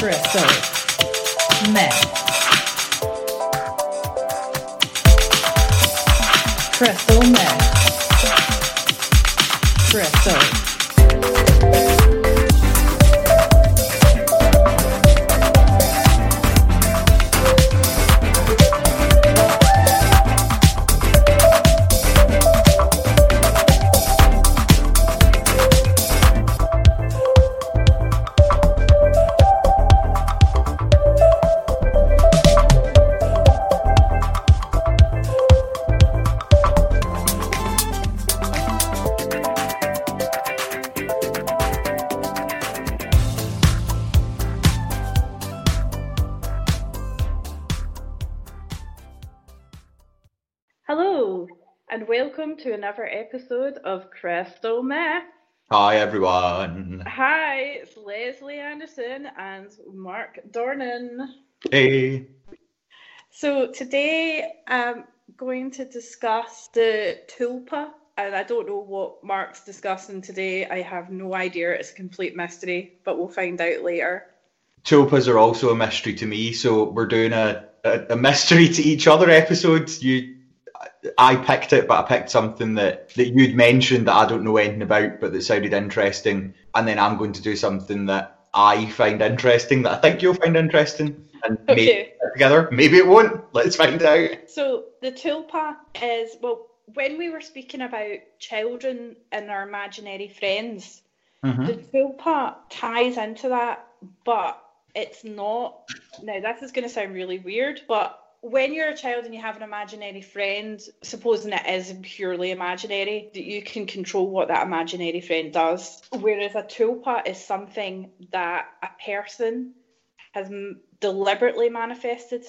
espresso mac. Presso mac. Presso. To another episode of Crystal Meth. Hi everyone. Hi, it's Leslie Anderson and Mark Dornan. Hey. So today I'm going to discuss the tulpa, and I don't know what Mark's discussing today. I have no idea. It's a complete mystery, but we'll find out later. Tulpas are also a mystery to me, so we're doing a mystery to each other episode. I picked it, but I picked something that you'd mentioned that I don't know anything about, but that sounded interesting. And then I'm going to do something that I find interesting, that I think you'll find interesting. And okay. Maybe together, maybe it won't. Let's find out. So the tulpa is, well, when we were speaking about children and our imaginary friends, The tulpa ties into that, but it's not. Now, this is going to sound really weird, but when you're a child and you have an imaginary friend, supposing it is purely imaginary, that you can control what that imaginary friend does. Whereas a tulpa is something that a person has deliberately manifested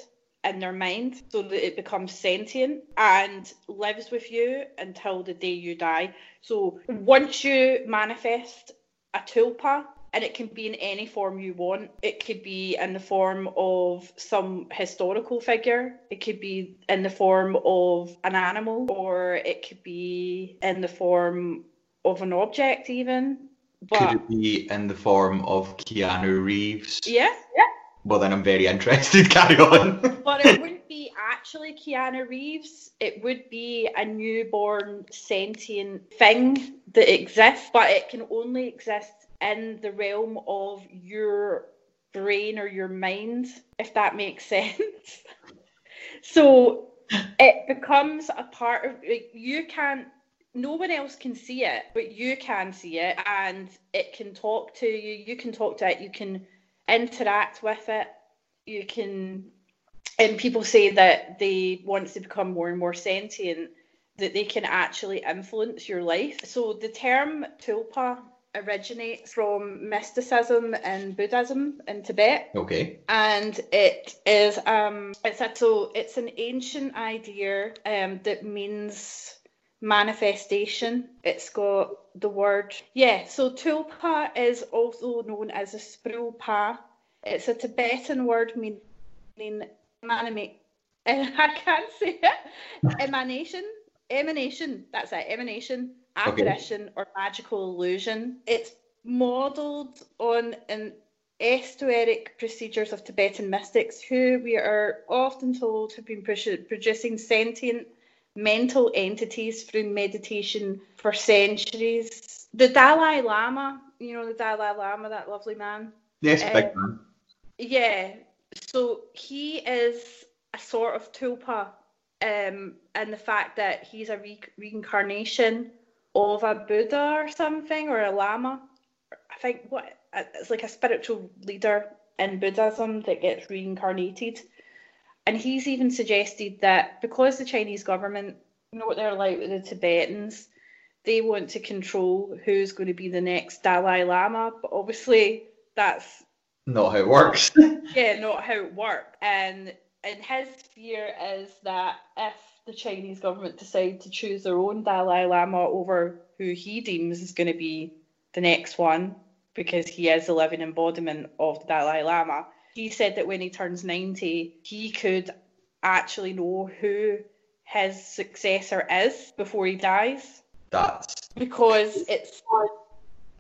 in their mind so that it becomes sentient and lives with you until the day you die. So once you manifest a tulpa, and it can be in any form you want. It could be in the form of some historical figure. It could be in the form of an animal, or it could be in the form of an object even. But could it be in the form of Keanu Reeves? Yeah, yeah. Well, then I'm very interested. Carry on. But it wouldn't be actually Keanu Reeves. It would be a newborn sentient thing that exists, but it can only exist in the realm of your brain or your mind, if that makes sense. So it becomes a part of, you can't, no one else can see it, but you can see it, and it can talk to you, you can talk to it, you can interact with it, you can, and people say that they want to become more and more sentient, that they can actually influence your life. So the term tulpa originates from mysticism and Buddhism in Tibet. Okay. And it is it's an ancient idea that means manifestation. It's got the word. Yeah, so tulpa is also known as a sprue pa. It's a Tibetan word meaning emanation. Apparition, okay, or magical illusion. It's modelled on an esoteric procedures of Tibetan mystics, who we are often told have been producing sentient mental entities through meditation for centuries. The Dalai Lama, that lovely man. Yes, big man. Yeah, so he is a sort of tulpa, and the fact that he's a reincarnation of a Buddha or something, or a Lama. I think it's like a spiritual leader in Buddhism that gets reincarnated. And he's even suggested that because the Chinese government, you know what they're like with the Tibetans, they want to control who's going to be the next Dalai Lama, but obviously that's not how it works. Yeah, not how it works. And his fear is that if the Chinese government decide to choose their own Dalai Lama over who he deems is going to be the next one, because he is the living embodiment of the Dalai Lama. He said that when he turns 90, he could actually know who his successor is before he dies. Because it's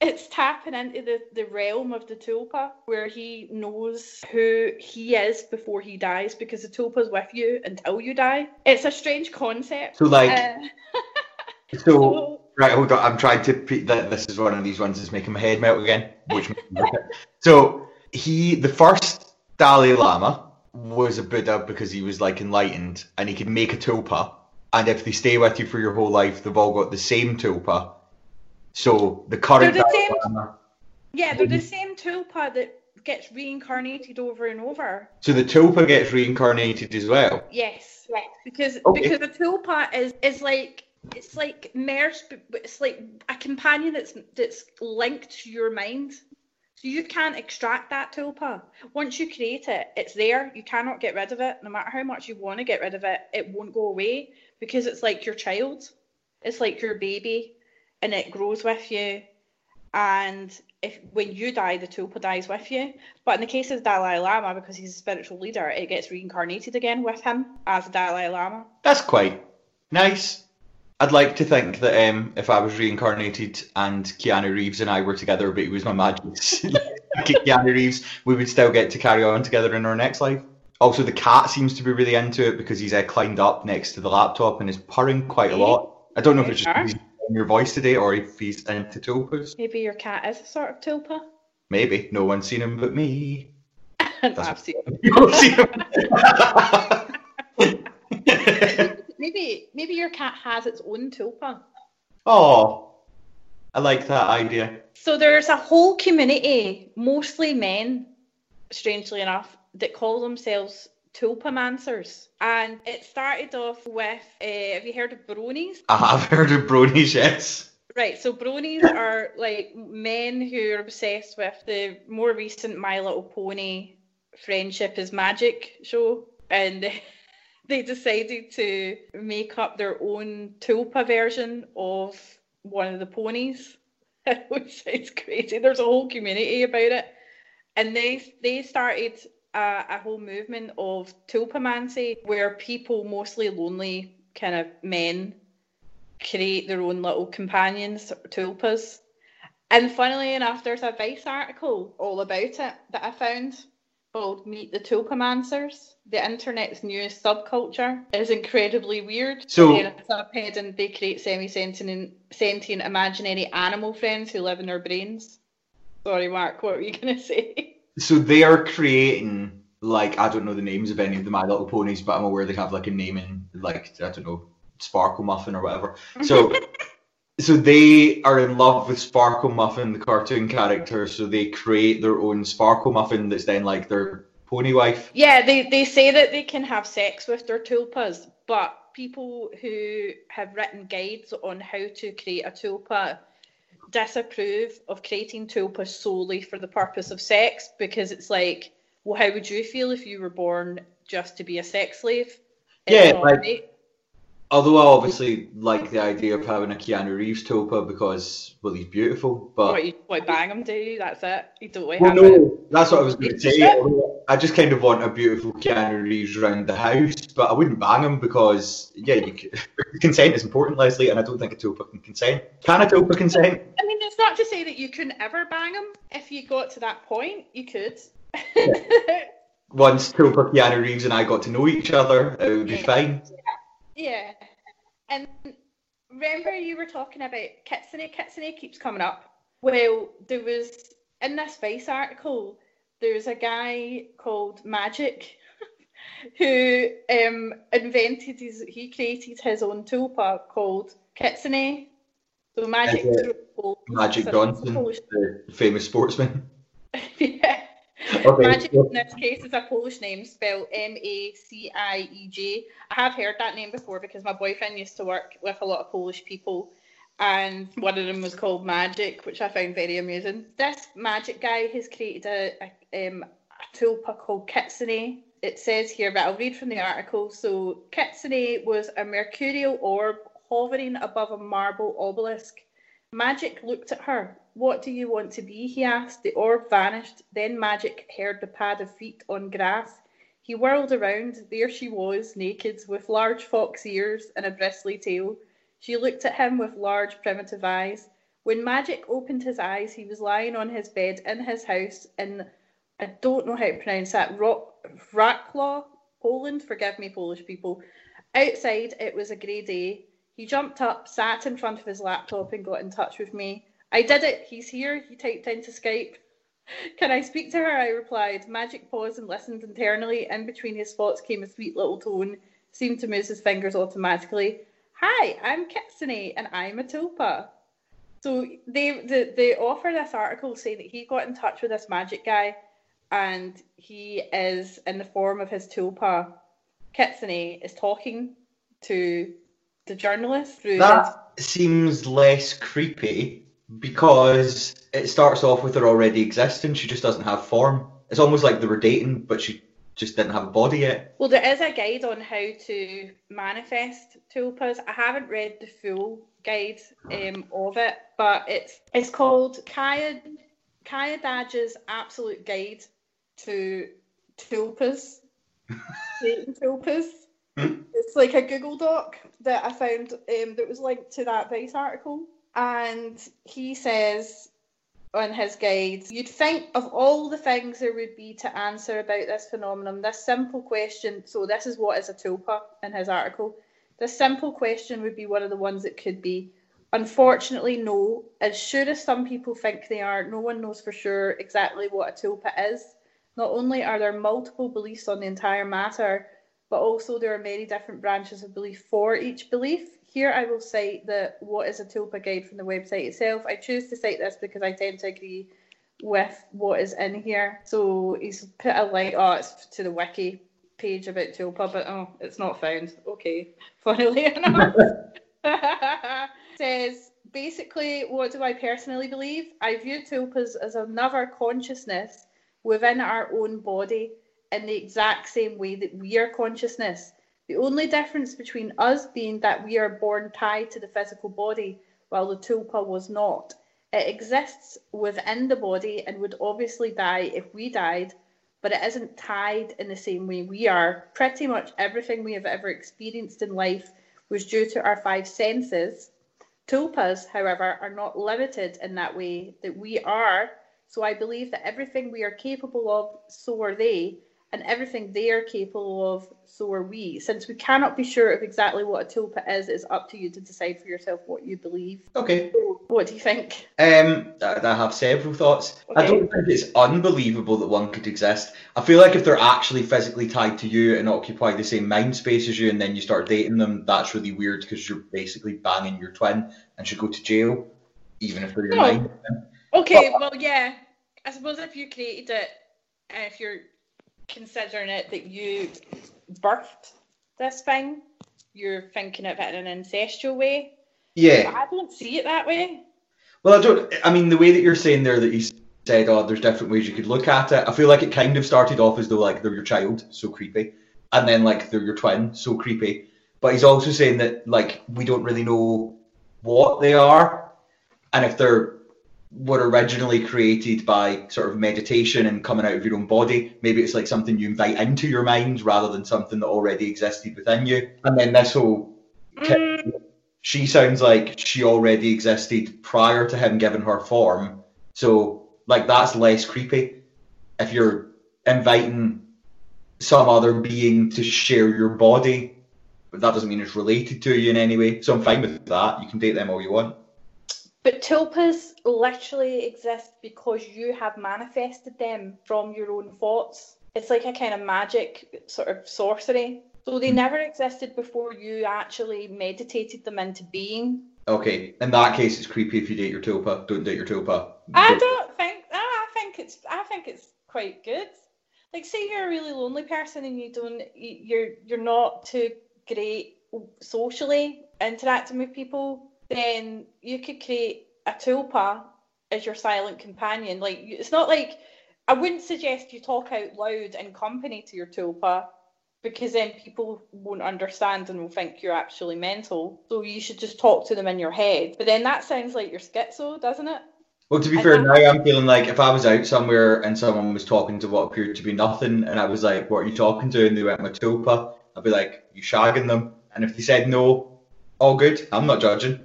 It's tapping into the realm of the Tulpa, where he knows who he is before he dies, because the Tulpa's with you until you die. It's a strange concept. So, like... right, hold on. I'm trying to... This is one of these ones that's making my head melt again. Which so, the first Dalai Lama was a Buddha because he was, like, enlightened, and he could make a Tulpa. And if they stay with you for your whole life, they've all got the same Tulpa. So the current they're the same Tulpa that gets reincarnated over and over. So the Tulpa gets reincarnated as well? Yes, right. Because the Tulpa is like, it's like merged, but it's like a companion that's linked to your mind. So you can't extract that Tulpa. Once you create it, it's there. You cannot get rid of it. No matter how much you want to get rid of it, it won't go away, because it's like your child. It's like your baby. And it grows with you, and when you die, the Tulpa dies with you. But in the case of the Dalai Lama, because he's a spiritual leader, it gets reincarnated again with him as the Dalai Lama. That's quite nice. I'd like to think that if I was reincarnated and Keanu Reeves and I were together, but he was my magic Keanu Reeves, we would still get to carry on together in our next life. Also, the cat seems to be really into it, because he's climbed up next to the laptop and is purring quite a lot. I don't know if it's just... your voice today, or if he's into tulpas. Maybe your cat is a sort of tulpa. Maybe. No one's seen him but me. I've seen him. You've seen him. Maybe your cat has its own tulpa. Oh, I like that idea. So there's a whole community, mostly men, strangely enough, that call themselves Tulpamancers, and it started off with have you heard of bronies? I have heard of bronies, yes. Right, so bronies are like men who are obsessed with the more recent My Little Pony Friendship is Magic show, and they decided to make up their own Tulpa version of one of the ponies, which is crazy. There's a whole community about it, and they started a whole movement of tulpamancy, where people, mostly lonely kind of men, create their own little companions, tulpas. And funnily enough, there's a Vice article all about it that I found, called Meet the Tulpamancers. The internet's newest subculture is incredibly weird. So they're a subheading, they create sentient imaginary animal friends who live in their brains. Sorry, Mark, what were you going to say? So they are creating, like, I don't know the names of any of the My Little Ponies, but I'm aware they have, like, a name in, like, I don't know, Sparkle Muffin or whatever. So so they are in love with Sparkle Muffin, the cartoon character, so they create their own Sparkle Muffin that's then, like, their pony wife. Yeah, they say that they can have sex with their tulpas, but people who have written guides on how to create a tulpa disapprove of creating tulpas solely for the purpose of sex, because it's like, well, how would you feel if you were born just to be a sex slave? Yeah, like, although I obviously like the idea of having a Keanu Reeves tulpa because, well, he's beautiful, but... What, bang him, do you? That's it? You don't really have it? That's what I was going to say. I just kind of want a beautiful Keanu Reeves around the house, but I wouldn't bang him because, yeah, consent is important, Leslie, and I don't think a tulpa can consent. Can a tulpa consent? I mean, it's not to say that you couldn't ever bang him. If you got to that point, you could. Yeah. Once tulpa Keanu Reeves and I got to know each other, it would be fine. Yeah. And remember you were talking about Kitsune? Kitsune keeps coming up. Well, there was, in this Vice article... There's a guy called Magic who created his own tulpa called Kitsune. So Magic... Magic Johnson, the famous sportsman. Yeah. Okay. Magic, in this case, is a Polish name spelled M-A-C-I-E-J. I have heard that name before because my boyfriend used to work with a lot of Polish people, and one of them was called Magic, which I found very amusing. This Magic guy has created a tulpa called Kitsune. It says here, but I'll read from the article. So Kitsune was a mercurial orb hovering above a marble obelisk. Magic looked at her. "What do you want to be?" he asked. The orb vanished. Then Magic heard the pad of feet on grass. He whirled around. There she was, naked, with large fox ears and a bristly tail. She looked at him with large primitive eyes. When Magic opened his eyes, he was lying on his bed in his house in, I don't know how to pronounce that, Wrocław, Poland. Forgive me, Polish people. Outside, it was a grey day. He jumped up, sat in front of his laptop and got in touch with me. I did it. He's here. He typed into Skype. Can I speak to her? I replied. Magic paused and listened internally. In between his thoughts came a sweet little tone. Seemed to move his fingers automatically. Hi, I'm Kitsune and I'm a tulpa. So they offer this article saying that he got in touch with this magic guy and he is in the form of his tulpa. Kitsune is talking to the journalist through that his... seems less creepy because it starts off with her already existing. She just doesn't have form. It's almost like they were dating, but she just didn't have a body yet. Well, there is a guide on how to manifest tulpas. I haven't read the full guide of it, but it's called Kaya Dadge's Absolute Guide to Tulpas. Dating tulpas. It's like a Google Doc that I found that was linked to that Vice article. And he says on his guide, you'd think of all the things there would be to answer about this phenomenon, this simple question, so this is what is a tulpa in his article, this simple question would be one of the ones that could be. Unfortunately, no. As sure as some people think they are, no one knows for sure exactly what a tulpa is. Not only are there multiple beliefs on the entire matter, but also there are many different branches of belief for each belief. Here I will cite the What is a Tulpa guide from the website itself. I choose to cite this because I tend to agree with what is in here. So he's put a link, it's to the wiki page about Tulpa, but it's not found. Okay, funnily enough. Says, basically, what do I personally believe? I view Tulpas as another consciousness within our own body in the exact same way that we are consciousness. The only difference between us being that we are born tied to the physical body, while the tulpa was not. It exists within the body and would obviously die if we died, but it isn't tied in the same way we are. Pretty much everything we have ever experienced in life was due to our five senses. Tulpas, however, are not limited in that way that we are, so I believe that everything we are capable of, so are they. And everything they are capable of, so are we. Since we cannot be sure of exactly what a tulpa is, it's up to you to decide for yourself what you believe. Okay. So, what do you think? I have several thoughts. Okay. I don't think it's unbelievable that one could exist. I feel like if they're actually physically tied to you and occupy the same mind space as you, and then you start dating them, that's really weird because you're basically banging your twin and should go to jail, even if they're your mind. Okay, but, yeah. I suppose if you created it, if you're... considering it that you birthed this thing, you're thinking of it in an ancestral way. Yeah. But I don't see it that way. Well, I mean, the way that you're saying there that you said, there's different ways you could look at it, I feel like it kind of started off as though, like, they're your child, so creepy, and then, like, they're your twin, so creepy. But he's also saying that, like, we don't really know what they are, and if they're were originally created by sort of meditation and coming out of your own body. Maybe it's like something you invite into your mind rather than something that already existed within you. And then this whole... She sounds like she already existed prior to him giving her form. So, like, that's less creepy. If you're inviting some other being to share your body, but that doesn't mean it's related to you in any way. So I'm fine with that. You can date them all you want. But tulpas literally exist because you have manifested them from your own thoughts. It's like a kind of magic sort of sorcery. So they never existed before you actually meditated them into being. Okay, in that case, it's creepy if you date your tulpa. Don't date your tulpa. I think it's quite good. Like, say you're a really lonely person and you're not too great socially interacting with people. Then you could create a tulpa as your silent companion. Like, it's not like... I wouldn't suggest you talk out loud in company to your tulpa because then people won't understand and will think you're actually mental. So you should just talk to them in your head. But then that sounds like you're schizo, doesn't it? Well, to be fair, now I'm feeling like if I was out somewhere and someone was talking to what appeared to be nothing and I was like, what are you talking to? And they went, my tulpa. I'd be like, you shagging them? And if they said no... all good. I'm not judging.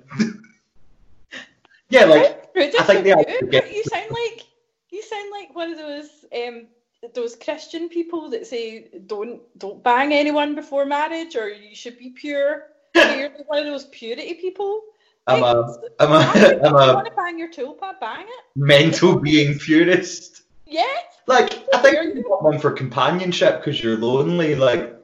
Yeah, like I think they are. You sound like one of those Christian people that say don't bang anyone before marriage, or you should be pure. You're one of those purity people. If you want to bang your tulpa, bang it. Mental being purist. Yeah. Like, I think you got one for companionship because you're lonely. Like,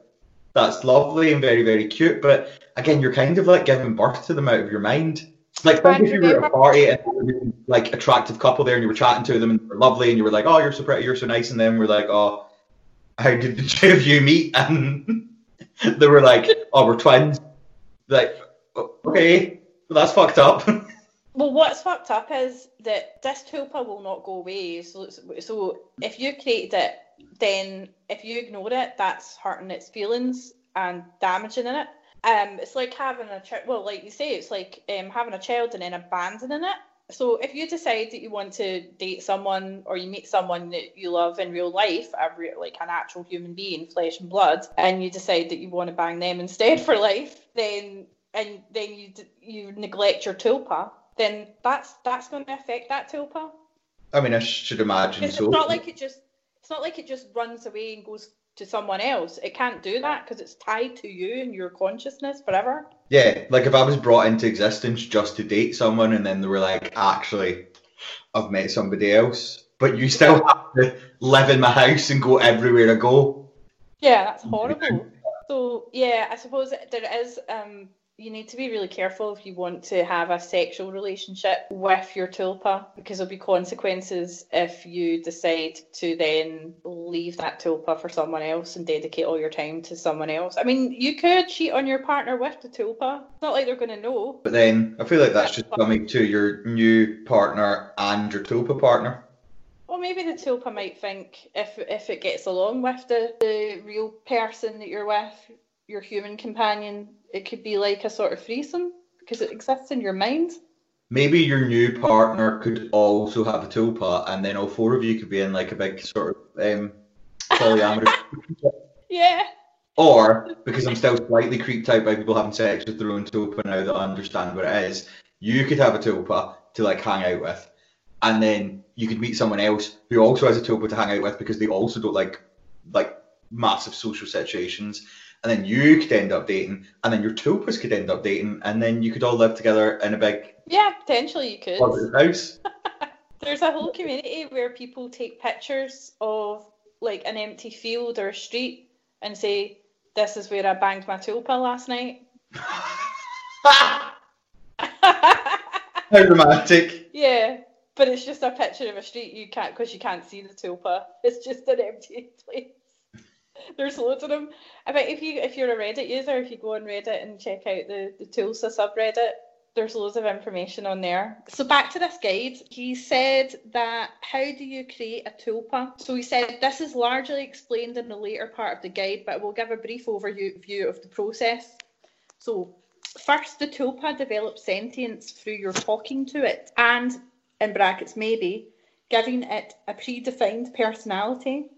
that's lovely and very, very cute. But again, you're kind of like giving birth to them out of your mind. Like, think if you were at a party and there was like attractive couple there and you were chatting to them and they were lovely and you were like, oh, you're so pretty, you're so nice. And then we're like, oh, how did the two of you meet? And they were like, oh, we're twins. Like, okay, well, that's fucked up. Well, what's fucked up is that this tulpa will not go away. So if you created it, then if you ignore it, that's hurting its feelings and damaging it. It's like having a child. Well, like you say, it's like having a child and then abandoning it. So if you decide that you want to date someone or you meet someone that you love in real life, like an actual human being, flesh and blood, and you decide that you want to bang them instead for life, then you neglect your tulpa. Then that's going to affect that tulpa. I mean, I should imagine so. It's not like it just runs away and goes to someone else. It can't do that because it's tied to you and your consciousness forever. Yeah, like if I was brought into existence just to date someone and then they were like, actually, I've met somebody else, but you still have to live in my house and go everywhere I go. Yeah, that's horrible. So, yeah, I suppose there is... you need to be really careful if you want to have a sexual relationship with your tulpa, because there'll be consequences if you decide to then leave that tulpa for someone else and dedicate all your time to someone else. I mean, you could cheat on your partner with the tulpa. It's not like they're going to know. But then I feel like that's just coming to your new partner and your tulpa partner. Well, maybe the tulpa might think if it gets along with the real person that you're with, your human companion, it could be like a sort of threesome because it exists in your mind. Maybe your new partner could also have a tulpa, and then all four of you could be in like a big sort of polyamorous. Yeah. Or, because I'm still slightly creeped out by people having sex with their own tulpa now that I understand what it is, you could have a tulpa to like hang out with, and then you could meet someone else who also has a tulpa to hang out with because they also don't like massive social situations. And then you could end up dating, and then your tulpas could end up dating, and then you could all live together in a big... Yeah, potentially you could. ...positive house. There's a whole community where people take pictures of, like, an empty field or a street and say, this is where I banged my tulpa last night. How romantic. Yeah, but it's just a picture of a street because you can't see the tulpa. It's just an empty place. There's loads of them. I bet if you're a Reddit user, if you go on Reddit and check out the Tulsa subreddit, there's loads of information on there. So back to this guide, he said that how do you create a tulpa? So he said this is largely explained in the later part of the guide, but we'll give a brief overview of the process. So first, the tulpa develops sentience through your talking to it and, in brackets maybe, giving it a predefined personality.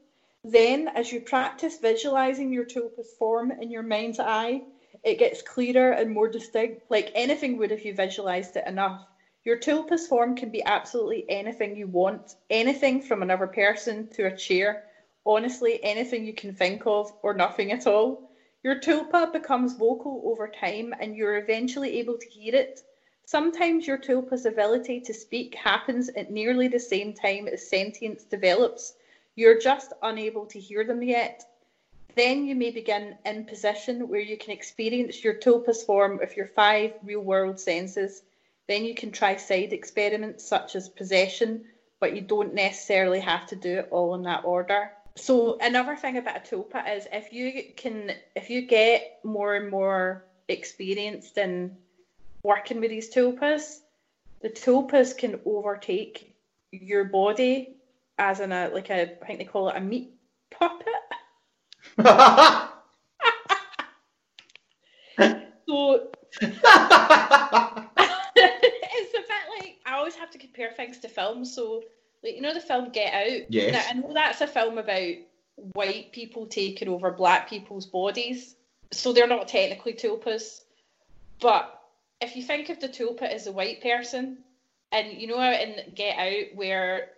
Then, as you practice visualising your tulpa's form in your mind's eye, it gets clearer and more distinct, like anything would if you visualised it enough. Your tulpa's form can be absolutely anything you want, anything from another person to a chair, honestly anything you can think of or nothing at all. Your tulpa becomes vocal over time and you're eventually able to hear it. Sometimes your tulpa's ability to speak happens at nearly the same time as sentience develops. You're just unable to hear them yet. Then you may begin in position where you can experience your tulpa's form with your 5 real-world senses. Then you can try side experiments such as possession, but you don't necessarily have to do it all in that order. So another thing about a tulpa is if you get more and more experienced in working with these tulpas, the tulpas can overtake your body. As in I think they call it a meat puppet. So, it's a bit like, I always have to compare things to films. So, like, you know the film Get Out? Yes. Now, I know that's a film about white people taking over black people's bodies. So they're not technically tulpas. But if you think of the tulpa as a white person, And you know, in Get Out, where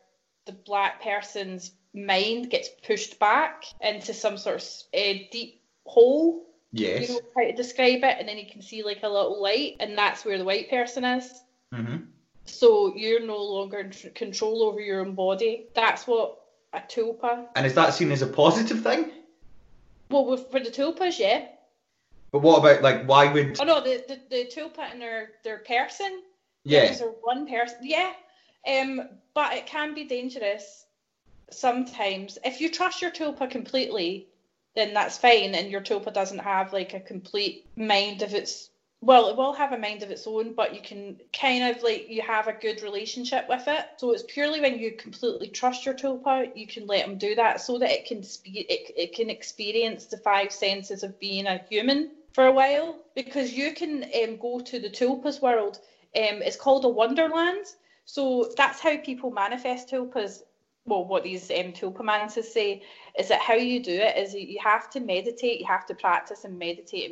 the black person's mind gets pushed back into some sort of deep hole. Yes. You know how to describe it, and then you can see like a little light, and that's where the white person is. Mm-hmm. So you're no longer in control over your own body. That's what a tulpa. And is that seen as a positive thing? Well, for the tulpas, yeah. But what about, like, why would... Oh, no, the tulpa and their person. Yeah. They're one person. Yeah. But it can be dangerous sometimes. If you trust your tulpa completely, then that's fine, and your tulpa doesn't have, like, a complete mind of its... Well, it will have a mind of its own, but you can kind of, like, you have a good relationship with it. So it's purely when you completely trust your tulpa, you can let them do that, so that it can experience the five senses of being a human for a while. Because you can go to the tulpa's world. It's called a wonderland. So that's how people manifest tulpas. Well, what these tulpa mances say is that how you do it is you have to meditate, you have to practice and meditate,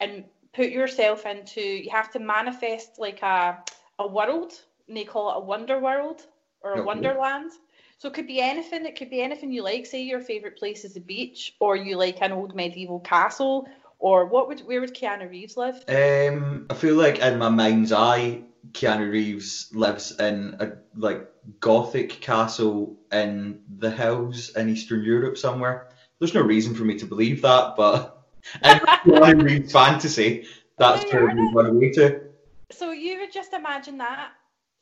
and put yourself into, you have to manifest like a world, and they call it a wonder world or a wonderland. So it could be anything. It could be anything you like. Say your favourite place is the beach, or you like an old medieval castle, or where would Keanu Reeves live? I feel like in my mind's eye, Keanu Reeves lives in a like Gothic castle in the hills in Eastern Europe somewhere. There's no reason for me to believe that, but. And Keanu Reeves fantasy, that's where we run away to. So you would just imagine that.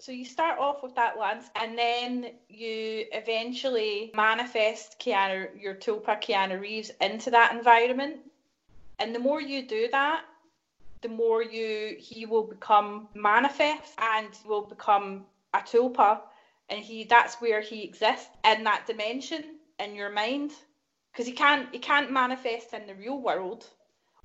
So you start off with that landscape, and then you eventually manifest your tulpa Keanu Reeves into that environment. And the more you do that, the more he will become manifest and will become a tulpa, and that's where he exists in that dimension in your mind. Because he can't manifest in the real world,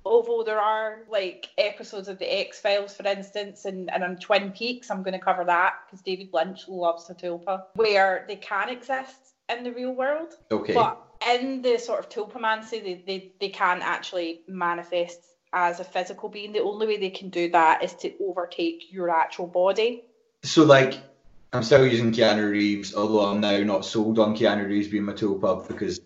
although there are like episodes of The X Files, for instance, and on Twin Peaks, I'm going to cover that because David Lynch loves the tulpa, where they can exist in the real world. Okay. But in the sort of tulpamancy, they can't actually manifest as a physical being. The only way they can do that is to overtake your actual body. So like, I'm still using Keanu Reeves, although I'm now not sold on Keanu Reeves being my tulpa because.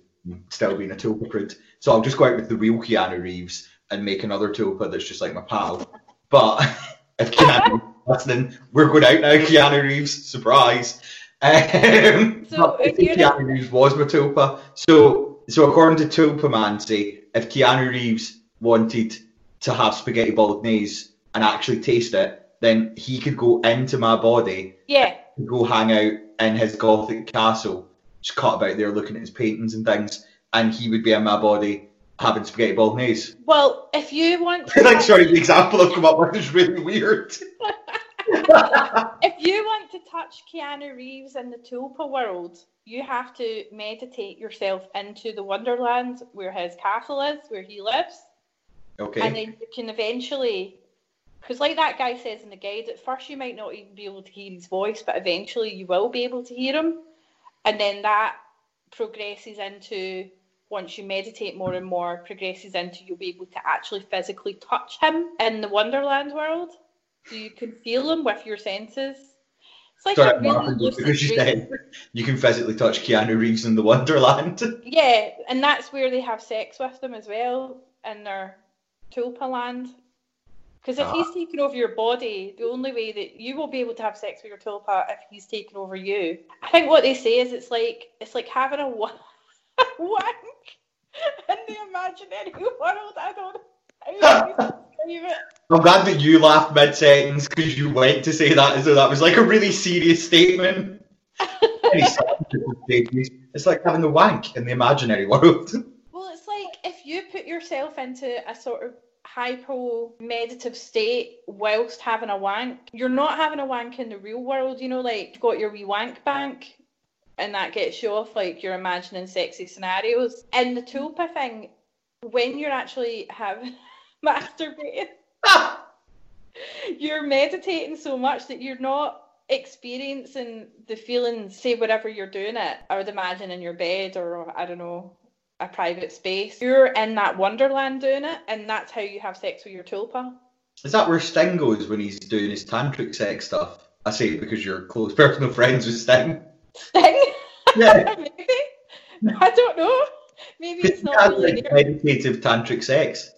Still being a tulpa prude, so I'll just go out with the real Keanu Reeves and make another tulpa that's just like my pal. But if Keanu listening, we're going out now. Keanu Reeves, surprise! So if Keanu Reeves was my tulpa, so according to tulpamancy, if Keanu Reeves wanted to have spaghetti bolognese and actually taste it, then he could go into my body. Yeah, go hang out in his Gothic castle. Just caught about there looking at his paintings and things, and he would be in my body having spaghetti bolognese. Well, if you want to... I'm sorry, the example I've come up with is really weird. If you want to touch Keanu Reeves in the tulpa world, you have to meditate yourself into the wonderland where his castle is, where he lives. Okay. And then you can eventually... Because like that guy says in the guide, at first you might not even be able to hear his voice, but eventually you will be able to hear him. And then that progresses into, once you meditate more and more, progresses into you'll be able to actually physically touch him in the Wonderland world. So you can feel him with your senses. It's like sorry, really because you said you can physically touch Keanu Reeves in the Wonderland. Yeah, and that's where they have sex with them as well, in their tulpa land. Because if he's taken over your body, the only way that you will be able to have sex with your tulpa if he's taken over you. I think what they say is it's like having a wank in the imaginary world. I don't know. I'm glad that you laughed mid-sentence because you went to say that as though that was like a really serious statement. It's like having a wank in the imaginary world. Well, it's like if you put yourself into a sort of hypo-meditative state whilst having a wank. You're not having a wank in the real world, you know, like you've got your wee wank bank and that gets you off, like you're imagining sexy scenarios. And the tulpa thing, when you're actually having masturbating, you're meditating so much that you're not experiencing the feeling, say, whatever you're doing it. I would imagine in your bed or, I don't know, a private space. You're in that wonderland doing it, and that's how you have sex with your tulpa. Is that where Sting goes when he's doing his tantric sex stuff? I say it because you're close personal friends with Sting. Sting? Yeah. Maybe. I don't know. Maybe it's not related. Like meditative tantric sex.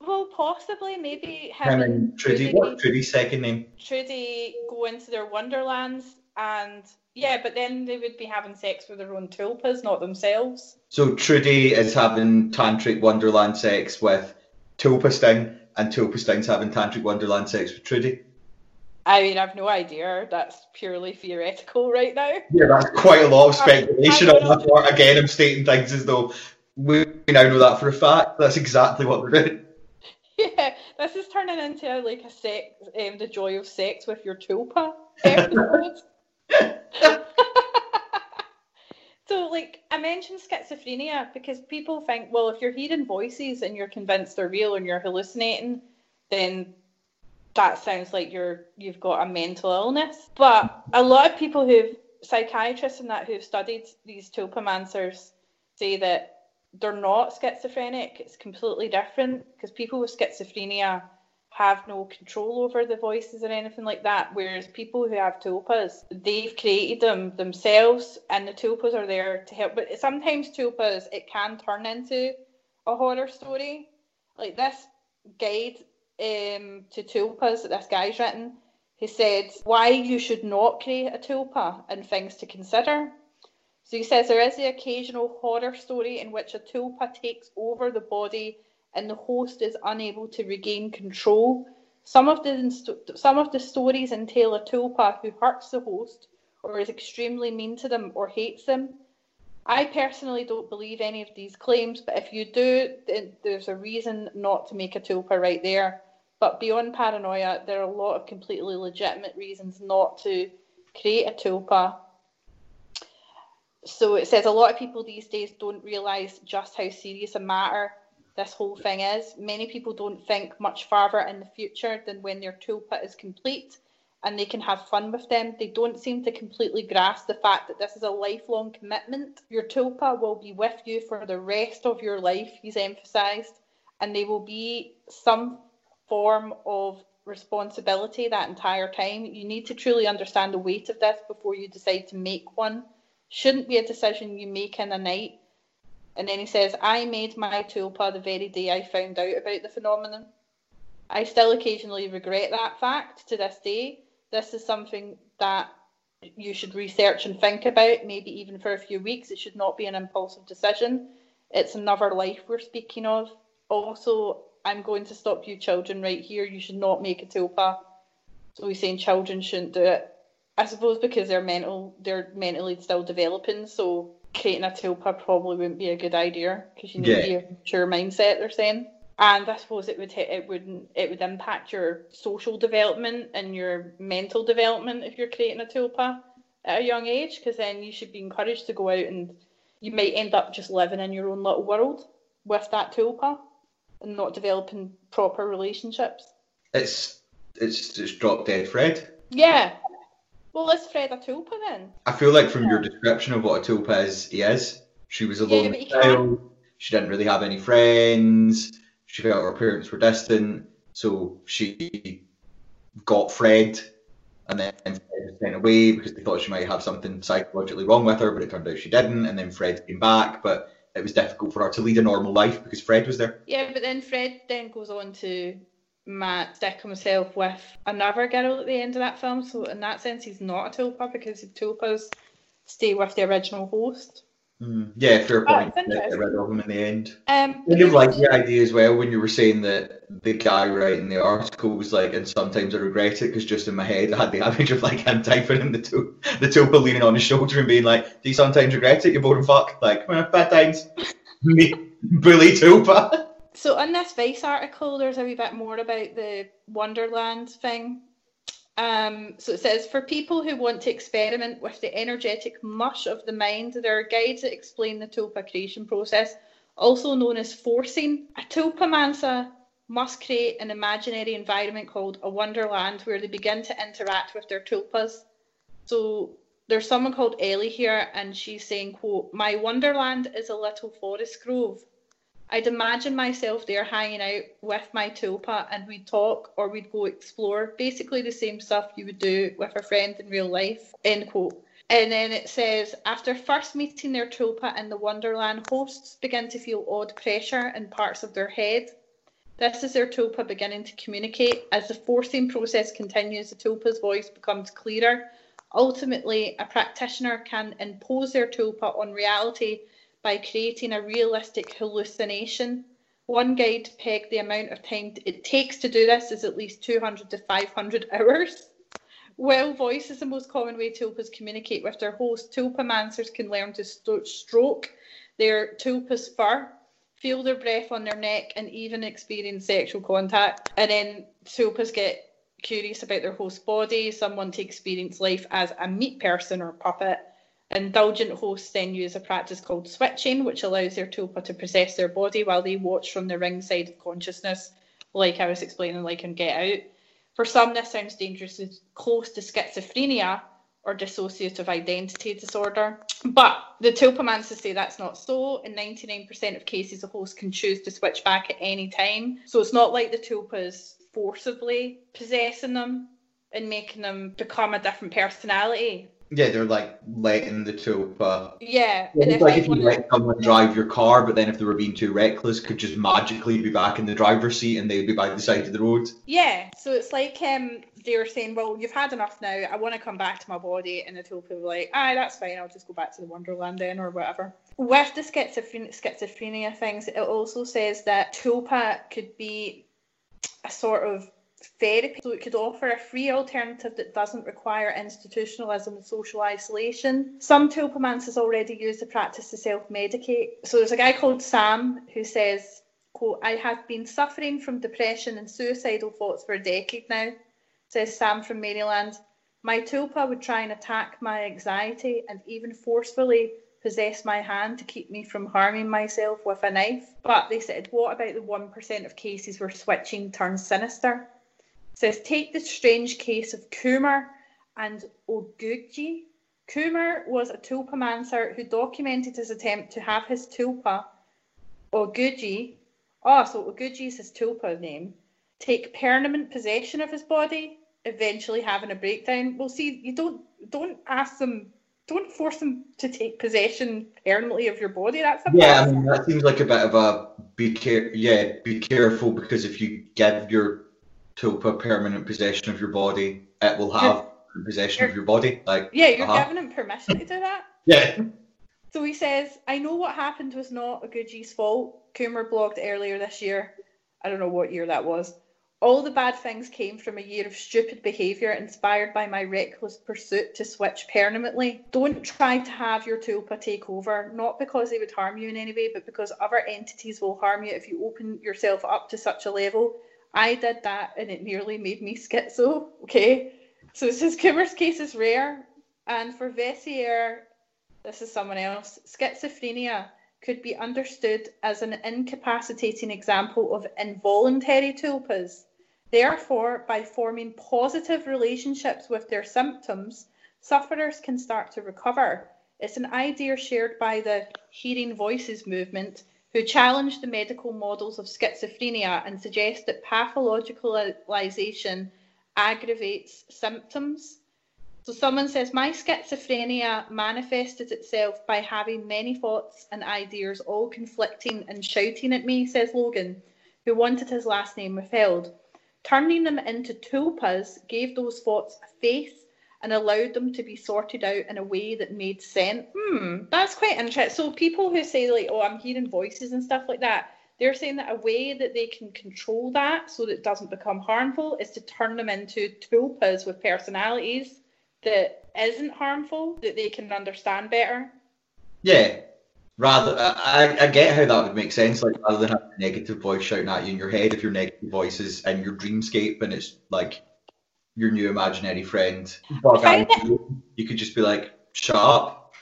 Well, possibly. Maybe him and Trudy. What's Trudy's second name? Trudy go into their wonderlands and... Yeah, but then they would be having sex with their own tulpas, not themselves. So Trudy is having tantric wonderland sex with Tulpa Sting, and Tulpa Sting's having tantric wonderland sex with Trudy. I mean, I've no idea. That's purely theoretical right now. Yeah, that's quite a lot of speculation on that part. Again, I'm stating things as though we now know that for a fact. That's exactly what we're doing. Yeah, this is turning into like a sex, the joy of sex with your tulpa episode. So, like, I mentioned schizophrenia because people think, well, if you're hearing voices and you're convinced they're real and you're hallucinating, then that sounds like you've got a mental illness. But a lot of people psychiatrists and that who've studied these tulpamancers say that they're not schizophrenic. It's completely different because people with schizophrenia have no control over the voices or anything like that, whereas people who have tulpas, they've created them themselves and the tulpas are there to help. But sometimes tulpas, it can turn into a horror story. Like this guide to tulpas that this guy's written, he said why you should not create a tulpa and things to consider. So he says there is the occasional horror story in which a tulpa takes over the body and the host is unable to regain control. Some of the stories entail a tulpa who hurts the host or is extremely mean to them or hates them. I personally don't believe any of these claims, but if you do, there's a reason not to make a tulpa right there. But beyond paranoia, there are a lot of completely legitimate reasons not to create a tulpa. So it says a lot of people these days don't realise just how serious a matter this whole thing is. Many people don't think much farther in the future than when their tulpa is complete and they can have fun with them. They don't seem to completely grasp the fact that this is a lifelong commitment. Your tulpa will be with you for the rest of your life, he's emphasised, and they will be some form of responsibility that entire time. You need to truly understand the weight of this before you decide to make one. Shouldn't be a decision you make in a night. And then he says, I made my tulpa the very day I found out about the phenomenon. I still occasionally regret that fact to this day. This is something that you should research and think about, maybe even for a few weeks. It should not be an impulsive decision. It's another life we're speaking of. Also, I'm going to stop you children right here. You should not make a tulpa. So he's saying children shouldn't do it. I suppose because they're mentally still developing, so creating a tulpa probably wouldn't be a good idea because you need to be a mature mindset, they're saying. And I suppose it would impact your social development and your mental development if you're creating a tulpa at a young age, because then you should be encouraged to go out and you might end up just living in your own little world with that tulpa and not developing proper relationships. It's drop dead Fred. Yeah. Well, is Fred a tulpa then? I feel like from your description of what a tulpa is, he is. She was a lonely child. She didn't really have any friends. She felt her parents were distant. So she got Fred and then Fred was sent away because they thought she might have something psychologically wrong with her, but it turned out she didn't. And then Fred came back, but it was difficult for her to lead a normal life because Fred was there. Yeah, but then Fred then goes on to stick himself with another girl at the end of that film, so in that sense he's not a tulpa because the tulpas stay with the original host. Yeah, fair point. Get rid of him in the end. I did like the idea as well when you were saying that the guy writing the article was like, and sometimes I regret it, because just in my head I had the image of like him typing in the tulpa leaning on his shoulder and being like, do you sometimes regret it, you boring fuck? Like, bad times. Bully tulpa. So in this Vice article, there's a wee bit more about the Wonderland thing. So it says, for people who want to experiment with the energetic mush of the mind, there are guides that explain the tulpa creation process, also known as forcing. A tulpamancer must create an imaginary environment called a Wonderland where they begin to interact with their tulpas. So there's someone called Ellie here, and she's saying, quote, my Wonderland is a little forest grove. I'd imagine myself there hanging out with my tulpa, and we'd talk or we'd go explore. Basically the same stuff you would do with a friend in real life, end quote. And then it says, after first meeting their tulpa in the Wonderland, hosts begin to feel odd pressure in parts of their head. This is their tulpa beginning to communicate. As the forcing process continues, the tulpa's voice becomes clearer. Ultimately, a practitioner can impose their tulpa on reality by creating a realistic hallucination. One guide pegged the amount of time it takes to do this as at least 200 to 500 hours. While voice is the most common way tulpas communicate with their host, tulpamancers can learn to stroke their tulpa's fur, feel their breath on their neck, and even experience sexual contact. And then tulpas get curious about their host's body. Some want to experience life as a meat person or puppet. Indulgent hosts then use a practice called switching, which allows their tulpa to possess their body while they watch from the ringside of consciousness, like I was explaining, like in Get Out. For some, this sounds dangerously close to schizophrenia or dissociative identity disorder. But the tulpamancers say that's not so. In 99% of cases, the host can choose to switch back at any time. So it's not like the tulpas forcibly possessing them and making them become a different personality. Yeah, they're like letting the tulpa. Yeah. It's and like if you let someone drive your car, but then if they were being too reckless, could just magically be back in the driver's seat and they'd be by the side of the road. Yeah, so it's like they were saying, well, you've had enough now, I want to come back to my body. And the tulpa were like, aye, that's fine, I'll just go back to the Wonderland then or whatever. With the schizophrenia things, it also says that tulpa could be a sort of therapy, so it could offer a free alternative that doesn't require institutionalism and social isolation. Some tulpamancers already use the practice to self-medicate. So there's a guy called Sam who says, quote, I have been suffering from depression and suicidal thoughts for a decade now, says Sam from Maryland. My tulpa would try and attack my anxiety and even forcefully possess my hand to keep me from harming myself with a knife. But they said, what about the 1% of cases where switching turns sinister? It says, take the strange case of Coomer and Ogujii. Coomer was a tulpamancer who documented his attempt to have his tulpa, Ogujii, so Ogujii is his tulpa name, take permanent possession of his body, eventually having a breakdown. Well, see, you don't ask them, don't force them to take possession permanently of your body. That's a I mean, that seems like a bit of a be careful, because if you give your tulpa permanent possession of your body, it will have possession of your body. Like, yeah, you're giving him permission to do that. Yeah. So he says, I know what happened was not Ogujii's fault. Coomer blogged earlier this year. I don't know what year that was. All the bad things came from a year of stupid behaviour inspired by my reckless pursuit to switch permanently. Don't try to have your tulpa take over, not because they would harm you in any way, but because other entities will harm you if you open yourself up to such a level. I did that and it nearly made me schizo. Okay. So it says Coomer's case is rare. And for Vessier, this is someone else, schizophrenia could be understood as an incapacitating example of involuntary tulpas. Therefore, by forming positive relationships with their symptoms, sufferers can start to recover. It's an idea shared by the Hearing Voices movement, who challenge the medical models of schizophrenia and suggest that pathologicalization aggravates symptoms. So someone says, my schizophrenia manifested itself by having many thoughts and ideas all conflicting and shouting at me, says Logan, who wanted his last name withheld. Turning them into tulpas gave those thoughts a face and allowed them to be sorted out in a way that made sense. That's quite interesting. So people who say, like, oh, I'm hearing voices and stuff like that, they're saying that a way that they can control that so that it doesn't become harmful is to turn them into tulpas with personalities that isn't harmful, that they can understand better. Yeah. Rather, I get how that would make sense, like, rather than having a negative voice shouting at you in your head, if your negative voice is in your dreamscape and it's, like, your new imaginary friend, you could just be like, shut up.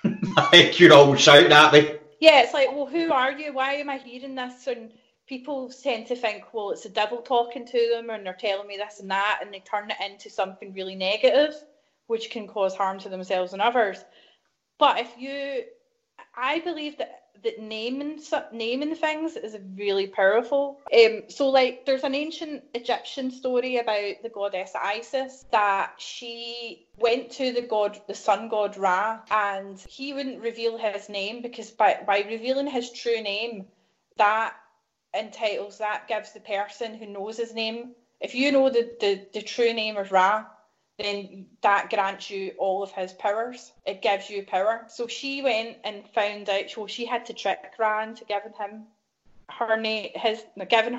Like, you're all shouting at me. Yeah, it's like, well, who are you? Why am I hearing this? And people tend to think, well, it's the devil talking to them and they're telling me this and that, and they turn it into something really negative, which can cause harm to themselves and others. But I believe that that naming things is really powerful. So, like, there's an ancient Egyptian story about the goddess Isis, that she went to the sun god Ra, and he wouldn't reveal his name, because by revealing his true name, that entitles, that gives the person who knows his name, if you know the true name of Ra, then that grants you all of his powers. It gives you power. So she went and found out. Well, she had to trick Ra into giving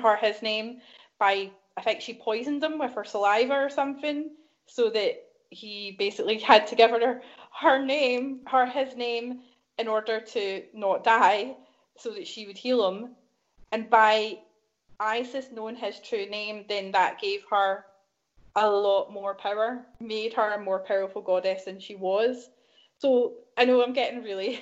her his name by, I think she poisoned him with her saliva or something, so that he basically had to give her his name in order to not die, so that she would heal him. And by Isis knowing his true name, then that gave her a lot more power, made her a more powerful goddess than she was. So I know I'm getting really,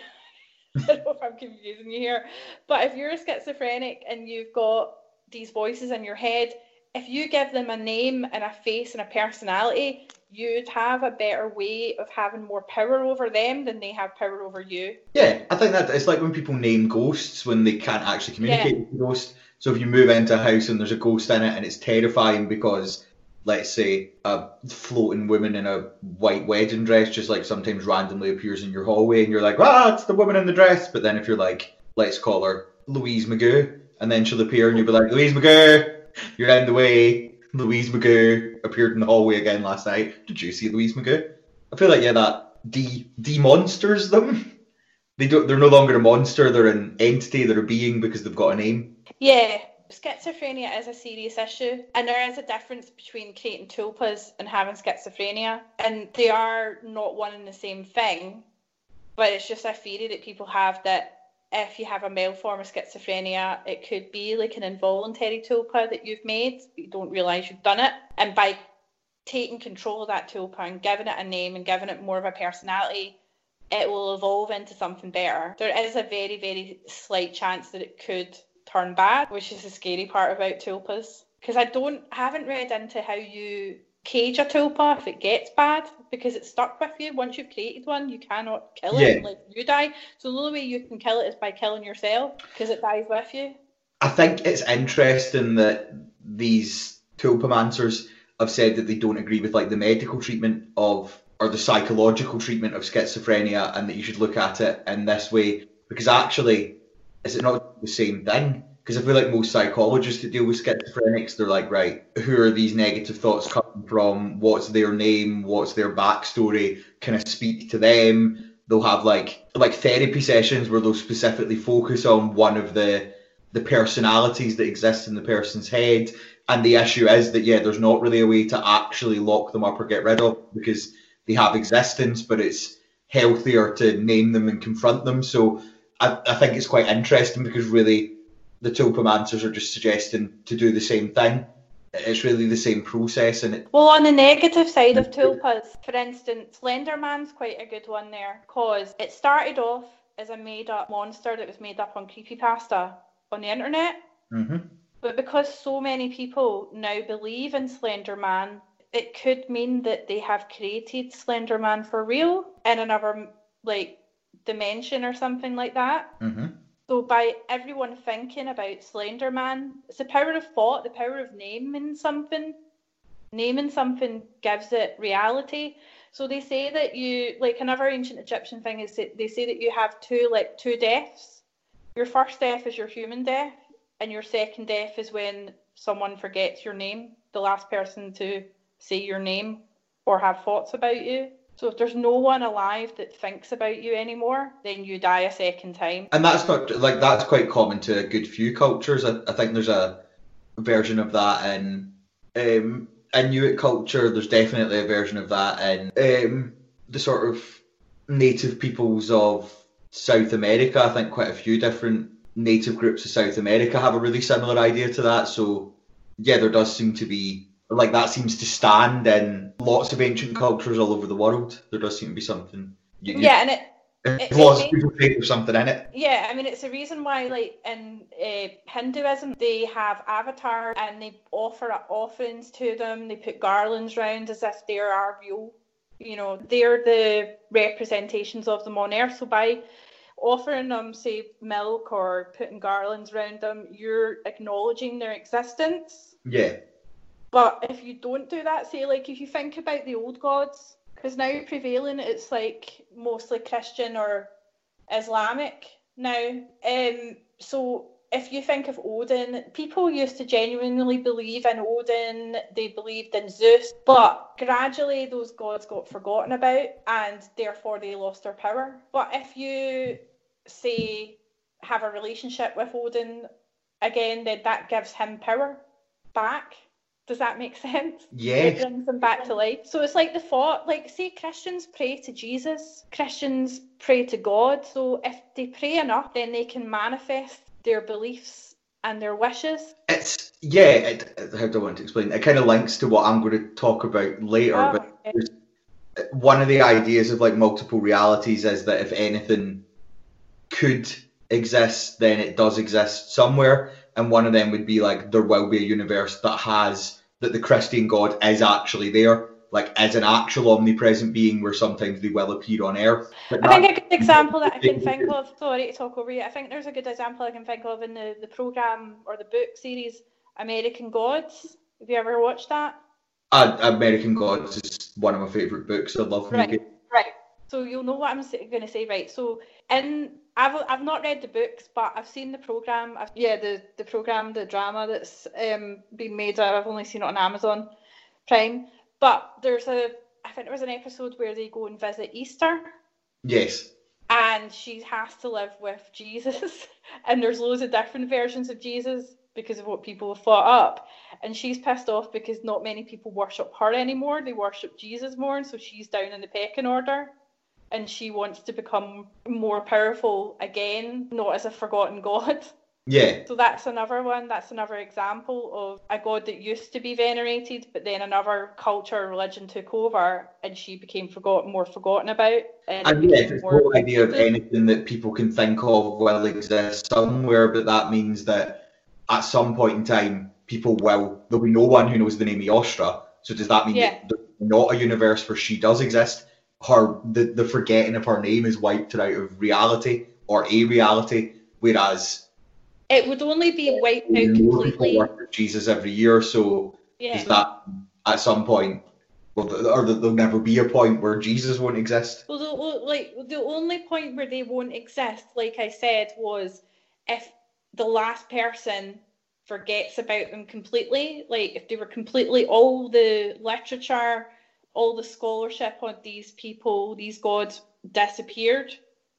I don't know if I'm confusing you here, but if you're a schizophrenic and you've got these voices in your head, if you give them a name and a face and a personality, you'd have a better way of having more power over them than they have power over you. Yeah, I think that it's like when people name ghosts when they can't actually communicate with the ghost. So if you move into a house and there's a ghost in it and it's terrifying because, let's say, a floating woman in a white wedding dress just, like, sometimes randomly appears in your hallway and you're like, ah, it's the woman in the dress. But then if you're like, let's call her Louise Magoo, and then she'll appear and you'll be like, Louise Magoo, you're in the way. Louise Magoo appeared in the hallway again last night. Did you see Louise Magoo? I feel like, yeah, that de-monsters them. They're no longer a monster, they're an entity, they're a being because they've got a name. Yeah. Schizophrenia is a serious issue, and there is a difference between creating tulpas and having schizophrenia, and they are not one and the same thing, but it's just a theory that people have that if you have a mild form of schizophrenia, it could be like an involuntary tulpa that you've made, but you don't realise you've done it, and by taking control of that tulpa and giving it a name and giving it more of a personality, it will evolve into something better. There is a very, very slight chance that it could turn bad, which is the scary part about tulpas, because I haven't read into how you cage a tulpa if it gets bad, because it's stuck with you. Once you've created one, you cannot kill it unless you die, so the only way you can kill it is by killing yourself, because it dies with you. I think it's interesting that these tulpamancers have said that they don't agree with, like, the medical treatment of, or the psychological treatment of schizophrenia, and that you should look at it in this way, because actually, is it not the same thing? Because I feel like most psychologists that deal with schizophrenics, they're like, right, who are these negative thoughts coming from? What's their name? What's their backstory? Can I speak to them? They'll have like therapy sessions where they'll specifically focus on one of the personalities that exist in the person's head. And the issue is that, yeah, there's not really a way to actually lock them up or get rid of them, because they have existence, but it's healthier to name them and confront them. So I think it's quite interesting, because really the tulpamancers are just suggesting to do the same thing. It's really the same process. Well, on the negative side of tulpas, for instance, Slenderman's quite a good one there, because it started off as a made-up monster that was made up on creepypasta on the internet. Mm-hmm. But because so many people now believe in Slenderman, it could mean that they have created Slenderman for real in another, like, dimension or something like that. Mm-hmm. So by everyone thinking about Slenderman, it's the power of thought, the power of naming something. Naming something gives it reality. So they say that you, like, another ancient Egyptian thing is that they say that you have two deaths. Your first death is your human death, and your second death is when someone forgets your name, the last person to say your name or have thoughts about you. So if there's no one alive that thinks about you anymore, then you die a second time. And that's not, like, that's quite common to a good few cultures. I think there's a version of that in Inuit culture. There's definitely a version of that in the sort of native peoples of South America. I think quite a few different native groups of South America have a really similar idea to that. So yeah, there does seem to be, like, that seems to stand in lots of ancient cultures all over the world. There does seem to be something. Lots of people think there's something in it. Yeah, I mean, it's the reason why, like, in Hinduism, they have avatars and they offer offerings to them. They put garlands round as if they are real. You know, they're the representations of them on earth. So by offering them, say, milk or putting garlands around them, you're acknowledging their existence. Yeah. But if you don't do that, say, like, if you think about the old gods, because now prevailing, it's, like, mostly Christian or Islamic now. So if you think of Odin, people used to genuinely believe in Odin, they believed in Zeus, but gradually those gods got forgotten about and therefore they lost their power. But if you, say, have a relationship with Odin again, then that gives him power back. Does that make sense? Yeah. It brings them back to life. So it's like the thought, like, say Christians pray to Jesus, Christians pray to God. So if they pray enough, then they can manifest their beliefs and their wishes. It's, yeah, how do I want to explain? It kind of links to what I'm going to talk about later. Oh, but okay. One of the ideas of, like, multiple realities is that if anything could exist, then it does exist somewhere. And one of them would be, like, there will be a universe that has, that the Christian God is actually there, like, as an actual omnipresent being where sometimes they will appear on Earth. But I think a good example that I can think of, sorry to talk over you, I think there's a good example I can think of in the programme or the book series, American Gods. Have you ever watched that? American Gods is one of my favourite books. I love it. Right. So you'll know what I'm going to say, right? So I've not read the books, but I've seen the programme. The programme, the drama that's been made. I've only seen it on Amazon Prime. But there's I think there was an episode where they go and visit Easter. Yes. And she has to live with Jesus. And there's loads of different versions of Jesus because of what people have thought up. And she's pissed off because not many people worship her anymore. They worship Jesus more. And so she's down in the pecking order. And she wants to become more powerful again, not as a forgotten god. Yeah. So that's another one. That's another example of a god that used to be venerated, but then another culture or religion took over and she became more forgotten about. And yeah, there's no idea of anything that people can think of will exist somewhere, but that means that at some point in time, there'll be no one who knows the name Eostre. So does that mean that there's not a universe where she does exist? The forgetting of her name is wiped out of reality, or a reality, whereas it would only be wiped out completely. Jesus every year, so is that at some point, or there'll never be a point where Jesus won't exist? Well, the only point where they won't exist, like I said, was if the last person forgets about them completely, like if they were completely all the literature, all the scholarship on these people, these gods, disappeared,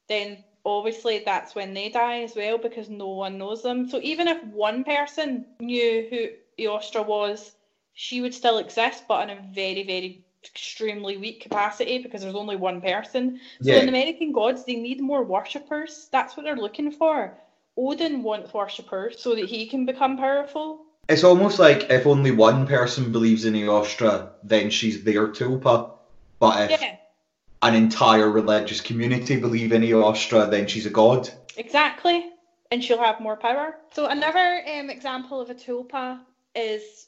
then obviously that's when they die as well, because no one knows them. So even if one person knew who Eostre was, she would still exist, but in a very, very extremely weak capacity, because there's only one person. So in American Gods, they need more worshippers. That's what they're looking for. Odin wants worshippers so that he can become powerful. It's almost like if only one person believes in Eostre, then she's their tulpa. But if an entire religious community believe in Eostre, then she's a god. Exactly. And she'll have more power. So another example of a tulpa is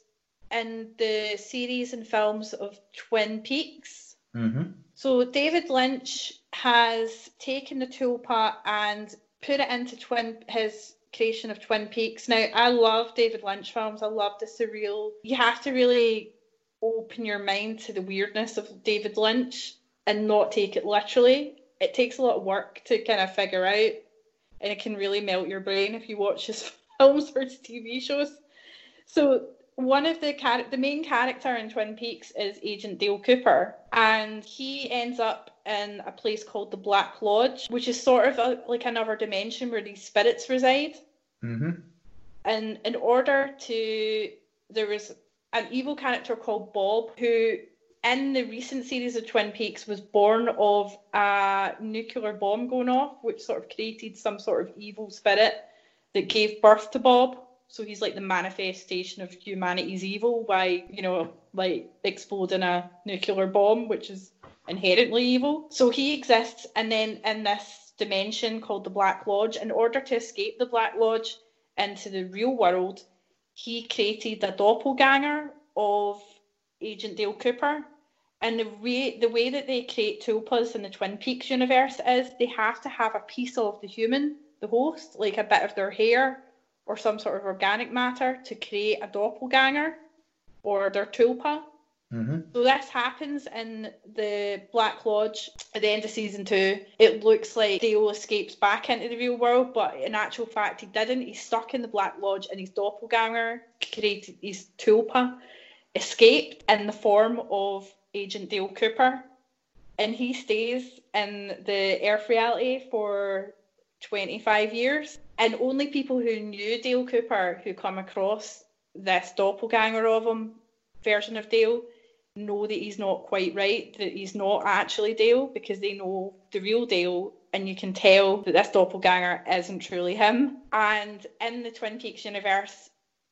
in the series and films of Twin Peaks. Mm-hmm. So David Lynch has taken the tulpa and put it into his creation of Twin Peaks. Now, I love David Lynch films. I love the surreal. You have to really open your mind to the weirdness of David Lynch and not take it literally. It takes a lot of work to kind of figure out, and it can really melt your brain if you watch his films or his TV shows. So one of the main character in Twin Peaks is Agent Dale Cooper, and he ends up in a place called the Black Lodge, which is sort of like another dimension where these spirits reside. Mm-hmm. And there was an evil character called Bob, who in the recent series of Twin Peaks was born of a nuclear bomb going off, which sort of created some sort of evil spirit that gave birth to Bob. So he's like the manifestation of humanity's evil by, like exploding a nuclear bomb, which is inherently evil. So he exists, and then in this dimension called the Black Lodge, in order to escape the Black Lodge into the real world, he created a doppelganger of Agent Dale Cooper, And the way that they create tulpas in the Twin Peaks universe is they have to have a piece of the human, the host, like a bit of their hair or some sort of organic matter to create a doppelganger or their tulpa. Mm-hmm. So this happens in the Black Lodge at the end of season 2. It looks like Dale escapes back into the real world, but in actual fact he didn't. He's stuck in the Black Lodge and his doppelganger, created his tulpa, escaped in the form of Agent Dale Cooper, and he stays in the Earth reality for 25 years, and only people who knew Dale Cooper who come across this doppelganger of him, version of Dale, know that he's not quite right, that he's not actually Dale, because they know the real Dale, and you can tell that this doppelganger isn't truly him. And in the Twin Peaks universe,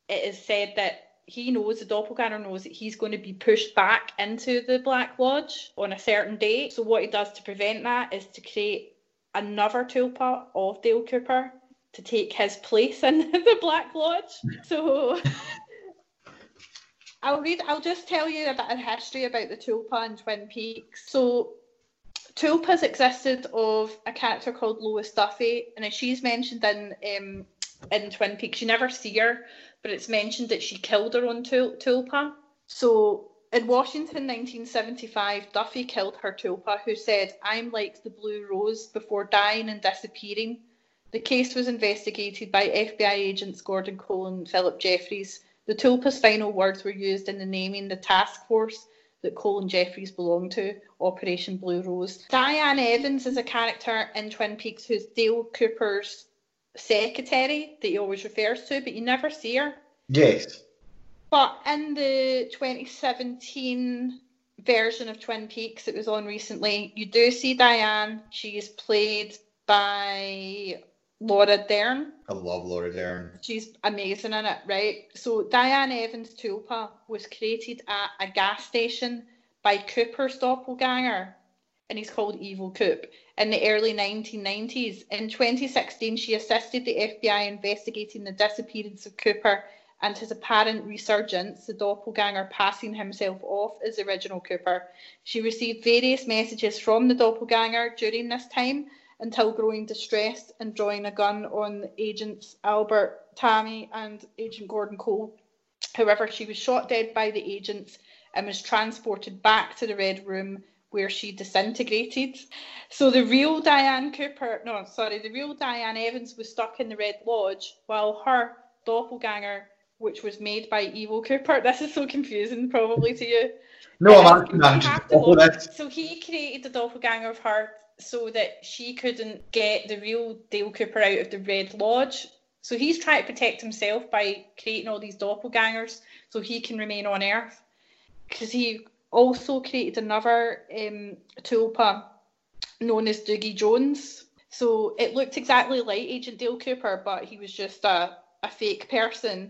it is said that he knows, the doppelganger knows, that he's going to be pushed back into the Black Lodge on a certain date. So what he does to prevent that is to create another tulpa of Dale Cooper to take his place in the Black Lodge. So I'll just tell you a bit of history about the tulpa in Twin Peaks. So tulpas existed of a character called Lois Duffy, and as she's mentioned in Twin Peaks, you never see her, but it's mentioned that she killed her own tulpa. So in Washington, 1975, Duffy killed her tulpa, who said, "I'm like the blue rose," before dying and disappearing. The case was investigated by FBI agents Gordon Cole and Philip Jeffries. The tulpa's final words were used in the naming the task force that Cole and Jeffries belonged to, Operation Blue Rose. Diane Evans is a character in Twin Peaks who's Dale Cooper's secretary that he always refers to, but you never see her. Yes. But in the 2017 version of Twin Peaks that was on recently, you do see Diane. She is played by Laura Dern. I love Laura Dern. She's amazing in it, right? So Diane Evans' tulpa was created at a gas station by Cooper's doppelganger, and he's called Evil Coop, in the early 1990s. In 2016, she assisted the FBI investigating the disappearance of Cooper and his apparent resurgence, the doppelganger passing himself off as the original Cooper. She received various messages from the doppelganger during this time until growing distressed and drawing a gun on agents Albert Tammy and Agent Gordon Cole. However, she was shot dead by the agents and was transported back to the Red Room, where she disintegrated. So the real Diane Evans was stuck in the Red Lodge, while her doppelganger, which was made by Evil Cooper — this is so confusing probably to you. No, so he created the doppelganger of her so that she couldn't get the real Dale Cooper out of the Red Lodge. So he's trying to protect himself by creating all these doppelgangers so he can remain on Earth, because he also created another tulpa known as Doogie Jones. So it looked exactly like Agent Dale Cooper, but he was just a fake person,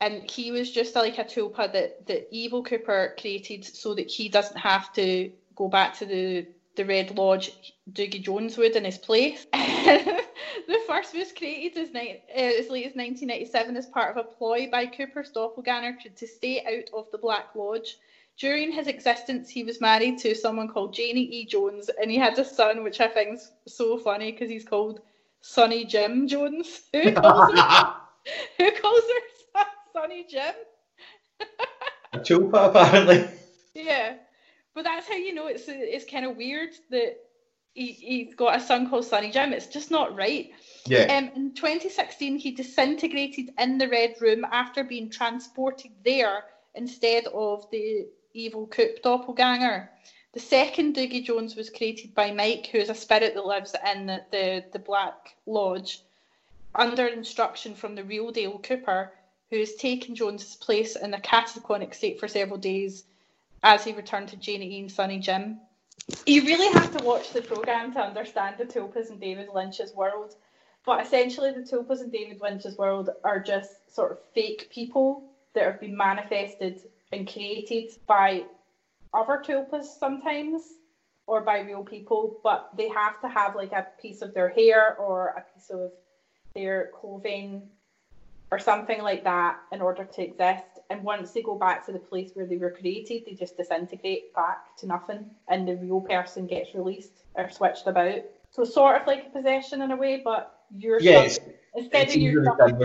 and he was just like a tulpa that Evil Cooper created so that he doesn't have to go back to the Red Lodge. Doogie Jones would in his place. The first was created as late as 1987 as part of a ploy by Cooper's doppelganger to stay out of the Black Lodge. During his existence, he was married to someone called Janie E. Jones, and he had a son, which I think is so funny because he's called Sonny Jim Jones. Who calls her son Sonny Jim? A tulpa, apparently. Yeah, but that's how you know it's kind of weird that he's got a son called Sonny Jim. It's just not right. Yeah. In 2016, he disintegrated in the Red Room after being transported there instead of the Evil Coop doppelganger. The second Doogie Jones was created by Mike, who is a spirit that lives in the Black Lodge, under instruction from the real Dale Cooper, who has taken Jones' place in a catatonic state for several days as he returned to Janie E and Sonny Jim. You really have to watch the programme to understand the tulpas in David Lynch's world, but essentially the tulpas in David Lynch's world are just sort of fake people that have been manifested and created by other tulpas sometimes, or by real people, but they have to have like a piece of their hair or a piece of their clothing or something like that in order to exist. And once they go back to the place where they were created, they just disintegrate back to nothing, and the real person gets released or switched about. So sort of like a possession in a way, but you're similar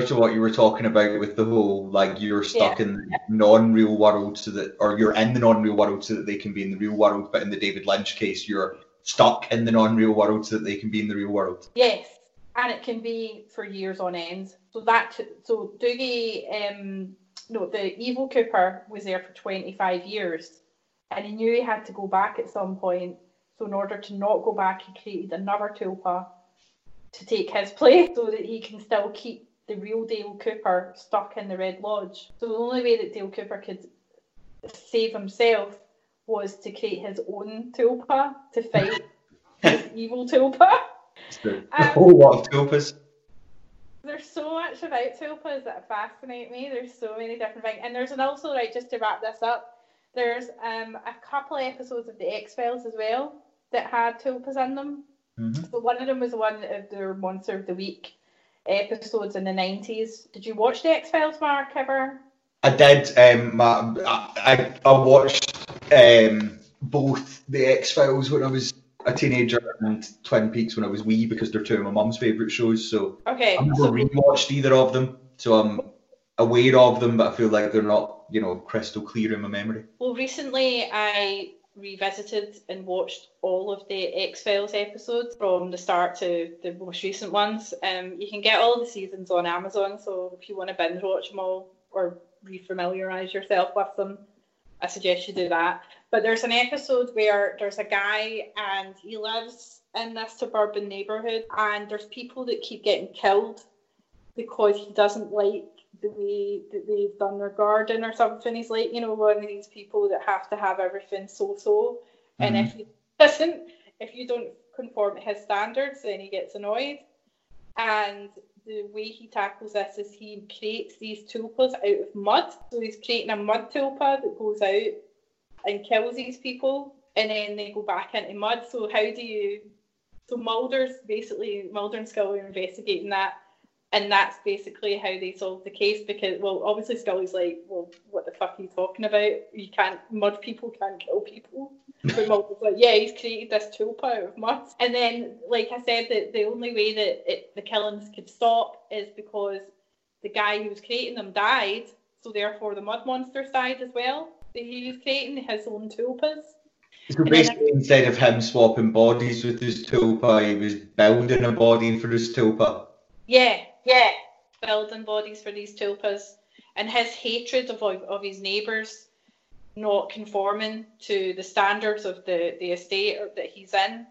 to what you were talking about with the whole, like, you're stuck in the non-real world, so that, or you're in the non-real world so that they can be in the real world. But in the David Lynch case, you're stuck in the non-real world so that they can be in the real world. Yes, and it can be for years on end. So that, so the evil Cooper was there for 25 years, and he knew he had to go back at some point. So in order to not go back, he created another tulpa to take his place so that he can still keep the real Dale Cooper stuck in the Red Lodge. So the only way that Dale Cooper could save himself was to create his own tulpa to fight his evil tulpa. A whole lot of tulpas. There's so much about tulpas that fascinate me. There's so many different things. And there's an also, right, just to wrap this up, there's a couple of episodes of The X Files as well that had tulpas in them. Mm-hmm. So one of them was one of their Monster of the Week episodes in the 90s. Did you watch The X Files, Mark, ever? I did. I watched both The X Files when I was a teenager and Twin Peaks when I was wee, because they're two of my mum's favourite shows. So I've never rewatched either of them. So I'm aware of them, but I feel like they're not, crystal clear in my memory. Well, recently I revisited and watched all of the X-Files episodes from the start to the most recent ones. You can get all the seasons on Amazon, so if you want to binge watch them all or re-familiarise yourself with them, I suggest you do that. But there's an episode where there's a guy and he lives in this suburban neighbourhood, and there's people that keep getting killed because he doesn't like the way that they've done their garden or something. He's like, one of these people that have to have everything so-so, and if he doesn't, if you don't conform to his standards, then he gets annoyed. And the way he tackles this is he creates these tulpas out of mud. So he's creating a mud tulpa that goes out and kills these people, and then they go back into mud. So how do you... So Mulder and Scully are investigating that, and that's basically how they solve the case, because, well, obviously Scully's like, well, what the fuck are you talking about? Mud people can't kill people. But Mulder's like, yeah, he's created this tulpa of mud. And then, like I said, that the only way that the killings could stop is because the guy who was creating them died, so therefore the mud monsters died as well. So he was creating his own tulpas. So basically, instead of him swapping bodies with his tulpa, he was building a body for his tulpa. Yeah, building bodies for these tulpas. And his hatred of his neighbours not conforming to the standards of the estate that he's in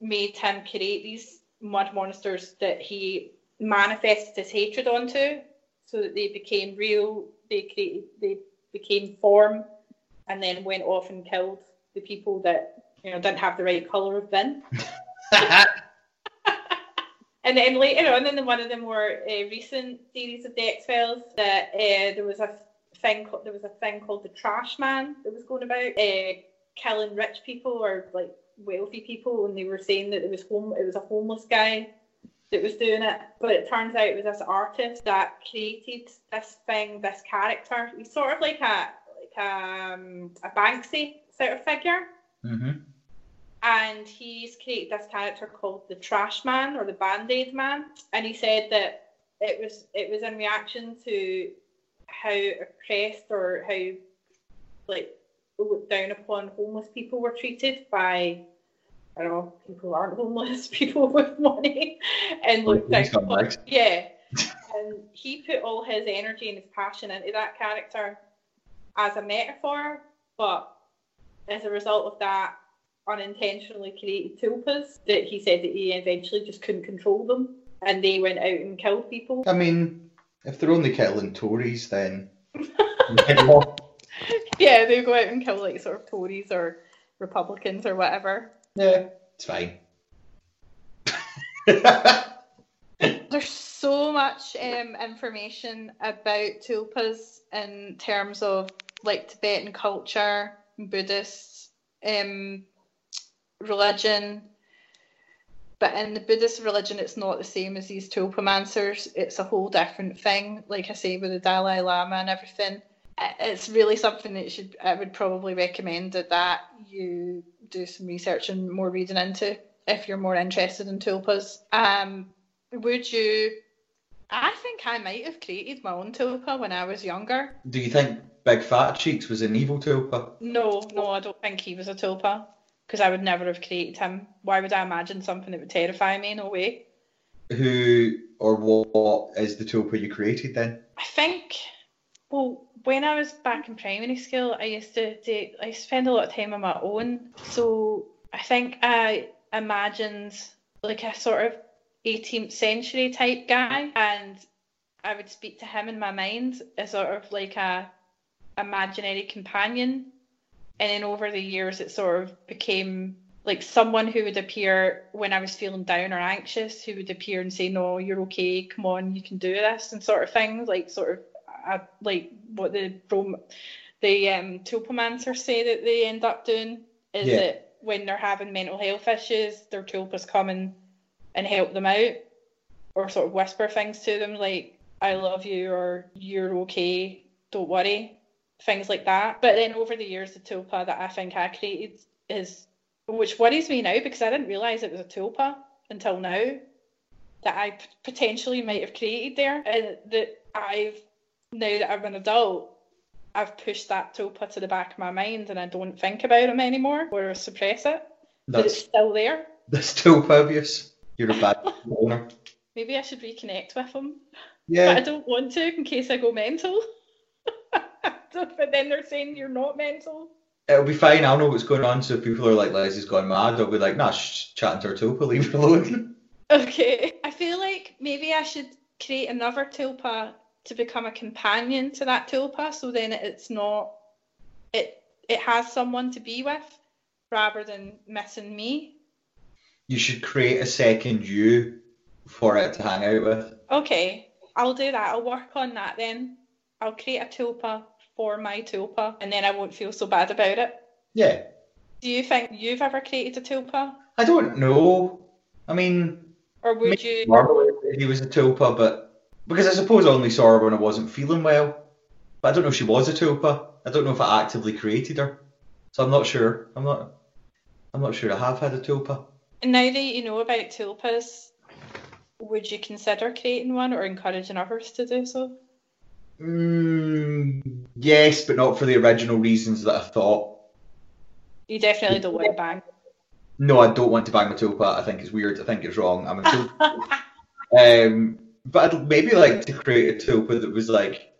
made him create these mud monsters that he manifested his hatred onto, so that they became real, they became form, and then went off and killed the people that didn't have the right colour of bin. And then later on, in one of the more recent series of the X-Files, that there was a thing called the Trash Man that was going about killing rich people or like wealthy people, and they were saying that it was a homeless guy that was doing it. But it turns out it was this artist that created this thing, this character. He's sort of like a Banksy sort of figure. Mm-hmm. And he's created this character called the Trash Man or the Band-Aid Man. And he said that it was in reaction to how oppressed or how looked down upon homeless people were treated by, people who aren't homeless, people with money, and looked down upon. Nice. Yeah. And he put all his energy and his passion into that character as a metaphor, but as a result of that, unintentionally created tulpas that he said that he eventually just couldn't control them, and they went out and killed people. I mean, if they're only killing Tories, then yeah, they go out and kill Tories or Republicans or whatever. Yeah, it's fine. There's so much information about tulpas in terms of Tibetan culture, Buddhist religion, But in the Buddhist religion, it's not the same as these tulpamancers. It's a whole different thing. Like I say, with the Dalai Lama and everything, it's really something that I would probably recommend that you do some research and more reading into if you're more interested in tulpas. Would you? I think I might have created my own tulpa when I was younger. Do you think Big Fat Cheeks was an evil tulpa? No, I don't think he was a tulpa, because I would never have created him. Why would I imagine something that would terrify me? No way. Who or what is the tulpa you created then? I think, well, when I was back in primary school, I used to spend a lot of time on my own. So I think I imagined like a sort of 18th century type guy, and I would speak to him in my mind as sort of like a imaginary companion. And then over the years it sort of became like someone who would appear when I was feeling down or anxious, who would appear and say, no, you're okay, come on, you can do this, and sort of things like sort of like what the tulpamancers say that they end up doing is that when they're having mental health issues, their tulpas come and help them out, or sort of whisper things to them like, I love you, or you're okay, don't worry, things like that. But then over the years, the tulpa that I think I created is, which worries me now because I didn't realise it was a tulpa until now, that I potentially might have created there, and that I've, now that I'm an adult, I've pushed that tulpa to the back of my mind and I don't think about him anymore or suppress it. But it's still there. That's tulpa abuse. You're a bad owner. Maybe I should reconnect with him. Yeah. But I don't want to in case I go mental. But then they're saying you're not mental. It'll be fine. I'll know what's going on. So if people are like, Leslie's gone mad, I'll be like, nah, she's chatting to her tulpa, leave her alone. Okay. I feel like maybe I should create another tulpa to become a companion to that tulpa, so then it's not, it has someone to be with rather than missing me. You should create a second you for it to hang out with. Okay, I'll do that. I'll work on that then. I'll create a tulpa for my tulpa, and then I won't feel so bad about it. Yeah. Do you think you've ever created a tulpa? I don't know. I mean, or would you? He was a tulpa, but because I suppose I only saw her when I wasn't feeling well. But I don't know if she was a tulpa. I don't know if I actively created her, so I'm not sure. I'm not sure I have had a tulpa. And now that you know about tulpas, would you consider creating one or encouraging others to do so? Yes, but not for the original reasons that I thought. You definitely don't want to bang. No, I don't want to bang my tulpa. I think it's weird. I think it's wrong. I'm a tulpa. But I'd maybe like to create a tulpa that was like,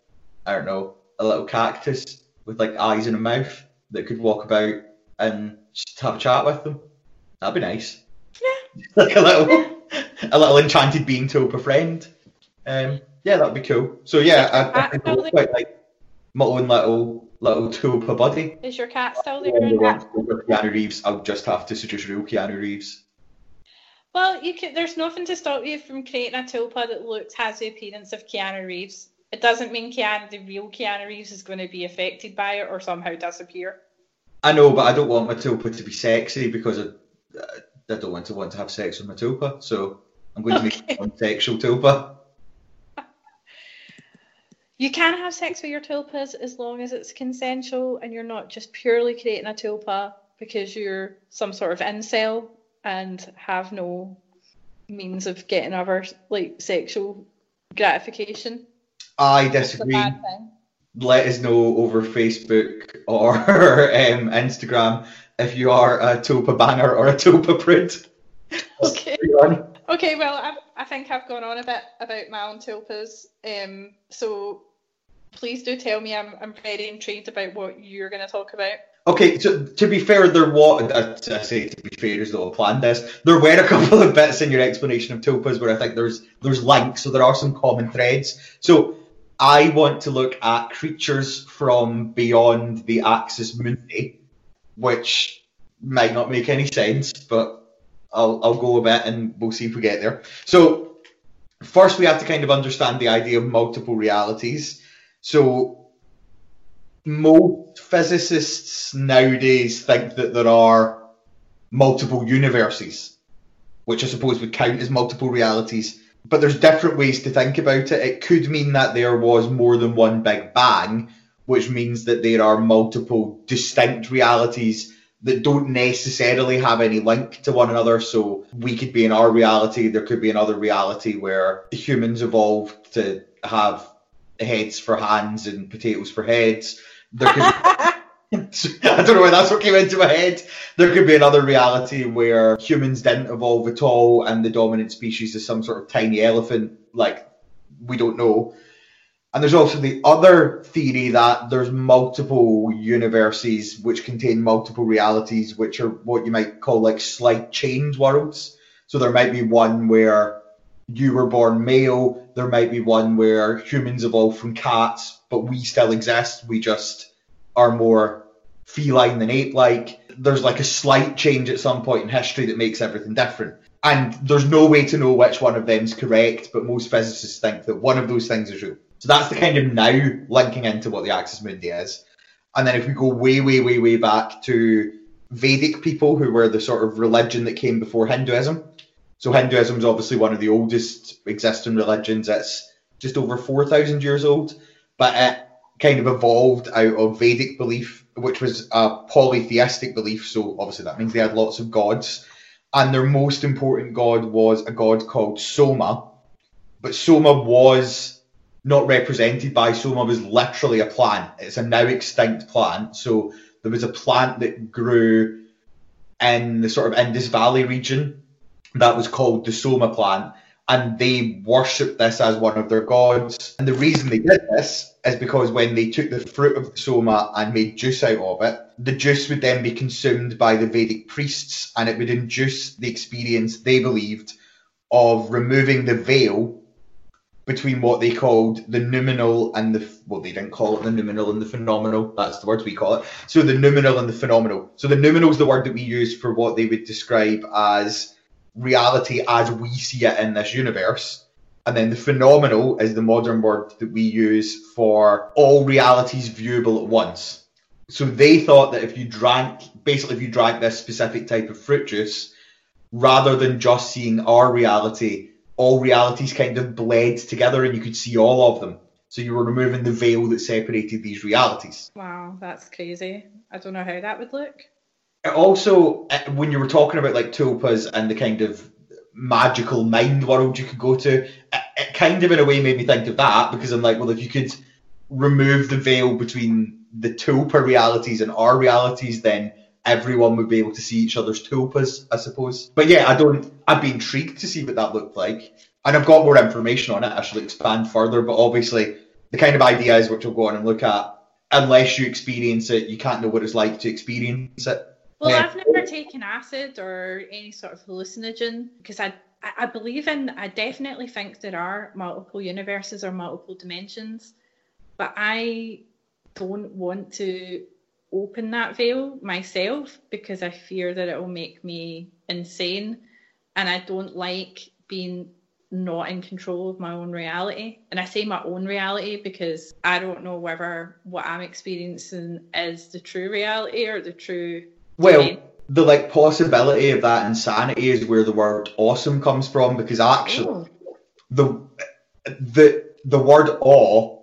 I don't know, a little cactus with like eyes and a mouth that could walk about and just have a chat with them. That'd be nice. Yeah. Like a little enchanted being tulpa friend. Yeah, that'd be cool. So yeah, I think I would quite like my own little tulpa buddy. Is your cat still there? Keanu Reeves. I'll just have to seduce real Keanu Reeves. Well, there's nothing to stop you from creating a tulpa that has the appearance of Keanu Reeves. It doesn't mean the real Keanu Reeves is going to be affected by it or somehow disappear. I know, but I don't want my tulpa to be sexy because I don't want to have sex with my tulpa. So I'm going to make one sexual tulpa. You can have sex with your tulpas as long as it's consensual and you're not just purely creating a tulpa because you're some sort of incel and have no means of getting other like sexual gratification. I disagree. Let us know over Facebook or Instagram if you are a tulpa banner or a tulpa prude. Okay. Okay, well, I think I've gone on a bit about my own tulpas. So please do tell me. I'm very intrigued about what you're going to talk about. Okay, so to be fair, I say to be fair as though I planned this, there were a couple of bits in your explanation of tulpas where I think there's links, so there are some common threads. So I want to look at creatures from beyond the Axis Mundi, which might not make any sense, but I'll go a bit and we'll see if we get there. So first we have to kind of understand the idea of multiple realities. So most physicists nowadays think that there are multiple universes, which I suppose would count as multiple realities. But there's different ways to think about it. It could mean that there was more than one Big Bang, which means that there are multiple distinct realities that don't necessarily have any link to one another. So we could be in our reality, there could be another reality where humans evolved to have heads for hands and potatoes for heads. There could be, I don't know why that's what came into my head. There could be another reality where humans didn't evolve at all and the dominant species is some sort of tiny elephant. Like, we don't know. And there's also the other theory that there's multiple universes which contain multiple realities, which are what you might call like slight chained worlds. So there might be one where you were born male. There might be one where humans evolved from cats, but we still exist. We just are more feline than ape-like. There's like a slight change at some point in history that makes everything different. And there's no way to know which one of them's correct, but most physicists think that one of those things is real. So that's the kind of now linking into what the Axis Mundi is. And then if we go way, way, way, way back to Vedic people, who were the sort of religion that came before Hinduism. So Hinduism is obviously one of the oldest existing religions. It's just over 4,000 years old. But it kind of evolved out of Vedic belief, which was a polytheistic belief. So obviously that means they had lots of gods. And their most important god was a god called Soma. But Soma was not represented by Soma, was literally a plant. It's a now extinct plant. So there was a plant that grew in the sort of Indus Valley region that was called the Soma plant, and they worshipped this as one of their gods. And the reason they did this is because when they took the fruit of the Soma and made juice out of it, the juice would then be consumed by the Vedic priests, and it would induce the experience, they believed, of removing the veil between what they called the noumenal and the, well, they didn't call it the noumenal and the phenomenal. That's the word we call it. So the noumenal and the phenomenal. So the noumenal is the word that we use for what they would describe as reality as we see it in this universe. And then the phenomenal is the modern word that we use for all realities viewable at once. So they thought that if you drank, basically if you drank this specific type of fruit juice, rather than just seeing our reality, all realities kind of bled together and you could see all of them. So you were removing the veil that separated these realities. Wow, that's crazy. I don't know how that would look. It also, when you were talking about like tulpas and the kind of magical mind world you could go to, it kind of in a way made me think of that, because I'm like, well, if you could remove the veil between the tulpa realities and our realities, then everyone would be able to see each other's tulpas, I suppose. But yeah, I'd be intrigued to see what that looked like. And I've got more information on it. I should expand further. But obviously, the kind of ideas which we'll go on and look at, unless you experience it, you can't know what it's like to experience it. Well, yeah. I've never taken acid or any sort of hallucinogen, because I believe in, I definitely think there are multiple universes or multiple dimensions. But I don't want to open that veil myself, because I fear that it will make me insane, and I don't like being not in control of my own reality. And I say my own reality because I don't know whether what I'm experiencing is the true reality or the true domain. The like possibility of that insanity is where the word awesome comes from, because actually the word awe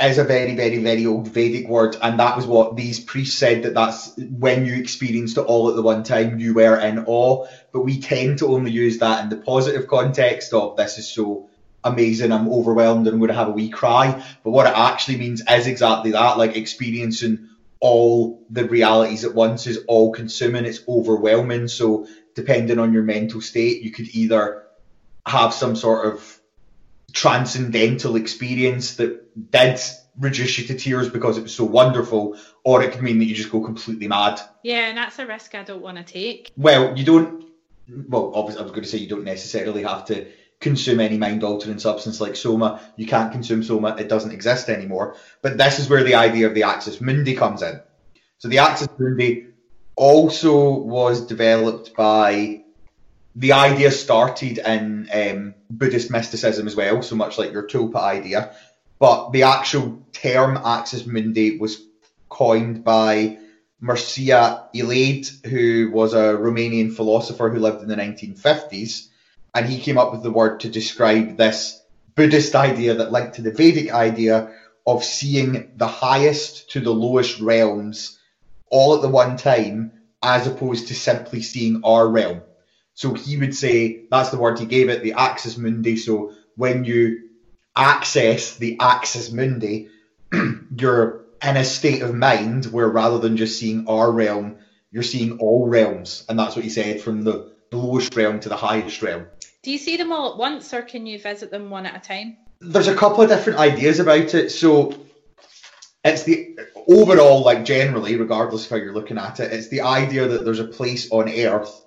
is a very, very, very old Vedic word, and that was what these priests said, that's when you experienced it all at the one time, you were in awe. But we tend to only use that in the positive context of, this is so amazing, I'm overwhelmed, I'm going to have a wee cry. But what it actually means is exactly that, like experiencing all the realities at once is all-consuming, it's overwhelming. So depending on your mental state, you could either have some sort of transcendental experience that did reduce you to tears because it was so wonderful, or it could mean that you just go completely mad. Yeah, and that's a risk I don't want to take. Well, obviously I was going to say you don't necessarily have to consume any mind-altering substance like Soma. You can't consume Soma, it doesn't exist anymore. But this is where the idea of the Axis Mundi comes in. So the Axis Mundi also was developed by... The idea started in Buddhist mysticism as well, so much like your tulpa idea. But the actual term Axis Mundi was coined by Mircea Eliade, who was a Romanian philosopher who lived in the 1950s, and he came up with the word to describe this Buddhist idea that linked to the Vedic idea of seeing the highest to the lowest realms all at the one time, as opposed to simply seeing our realm. So he would say, that's the word he gave it, the axis mundi. So when you access the axis mundi, you're in a state of mind where rather than just seeing our realm, you're seeing all realms. And that's what he said, from the lowest realm to the highest realm. Do you see them all at once, or can you visit them one at a time? There's a couple of different ideas about it. So it's the overall, like generally, regardless of how you're looking at it, it's the idea that there's a place on Earth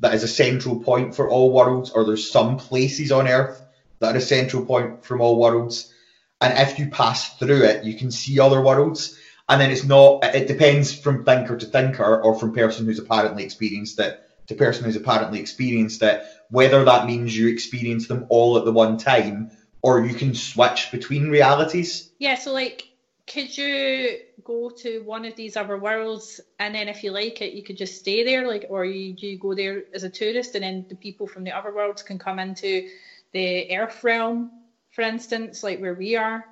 that is a central point for all worlds, or there's some places on Earth that are a central point from all worlds. And if you pass through it, you can see other worlds. And then it's not, it depends from thinker to thinker, or from person who's apparently experienced it to person who's apparently experienced it, whether that means you experience them all at the one time, or you can switch between realities. Yeah, so like, could you go to one of these other worlds, and then if you like it, you could just stay there, like, or you go there as a tourist, and then the people from the other worlds can come into the Earth realm, for instance, like where we are?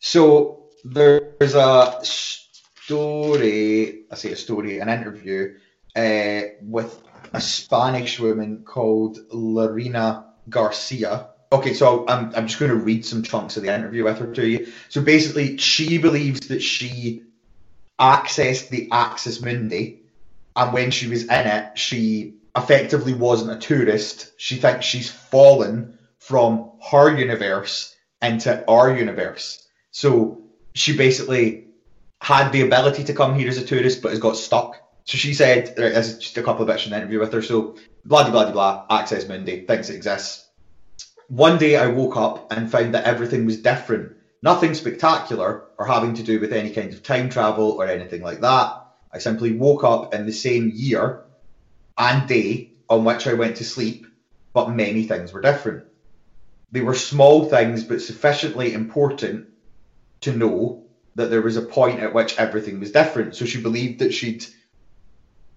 So there's a story, an interview with a Spanish woman called Lorena Garcia. Okay, so I'm just going to read some chunks of the interview with her to you. So basically, she believes that she accessed the Axis Mundi, and when she was in it, she effectively wasn't a tourist. She thinks she's fallen from her universe into our universe. So she basically had the ability to come here as a tourist, but has got stuck. So she said, there's just a couple of bits in the interview with her, so blah-de-blah-de-blah, Axis Mundi, thinks it exists. One day I woke up and found that everything was different. Nothing spectacular or having to do with any kind of time travel or anything like that. I simply woke up in the same year and day on which I went to sleep, but many things were different. They were small things, but sufficiently important to know that there was a point at which everything was different. So she believed that she'd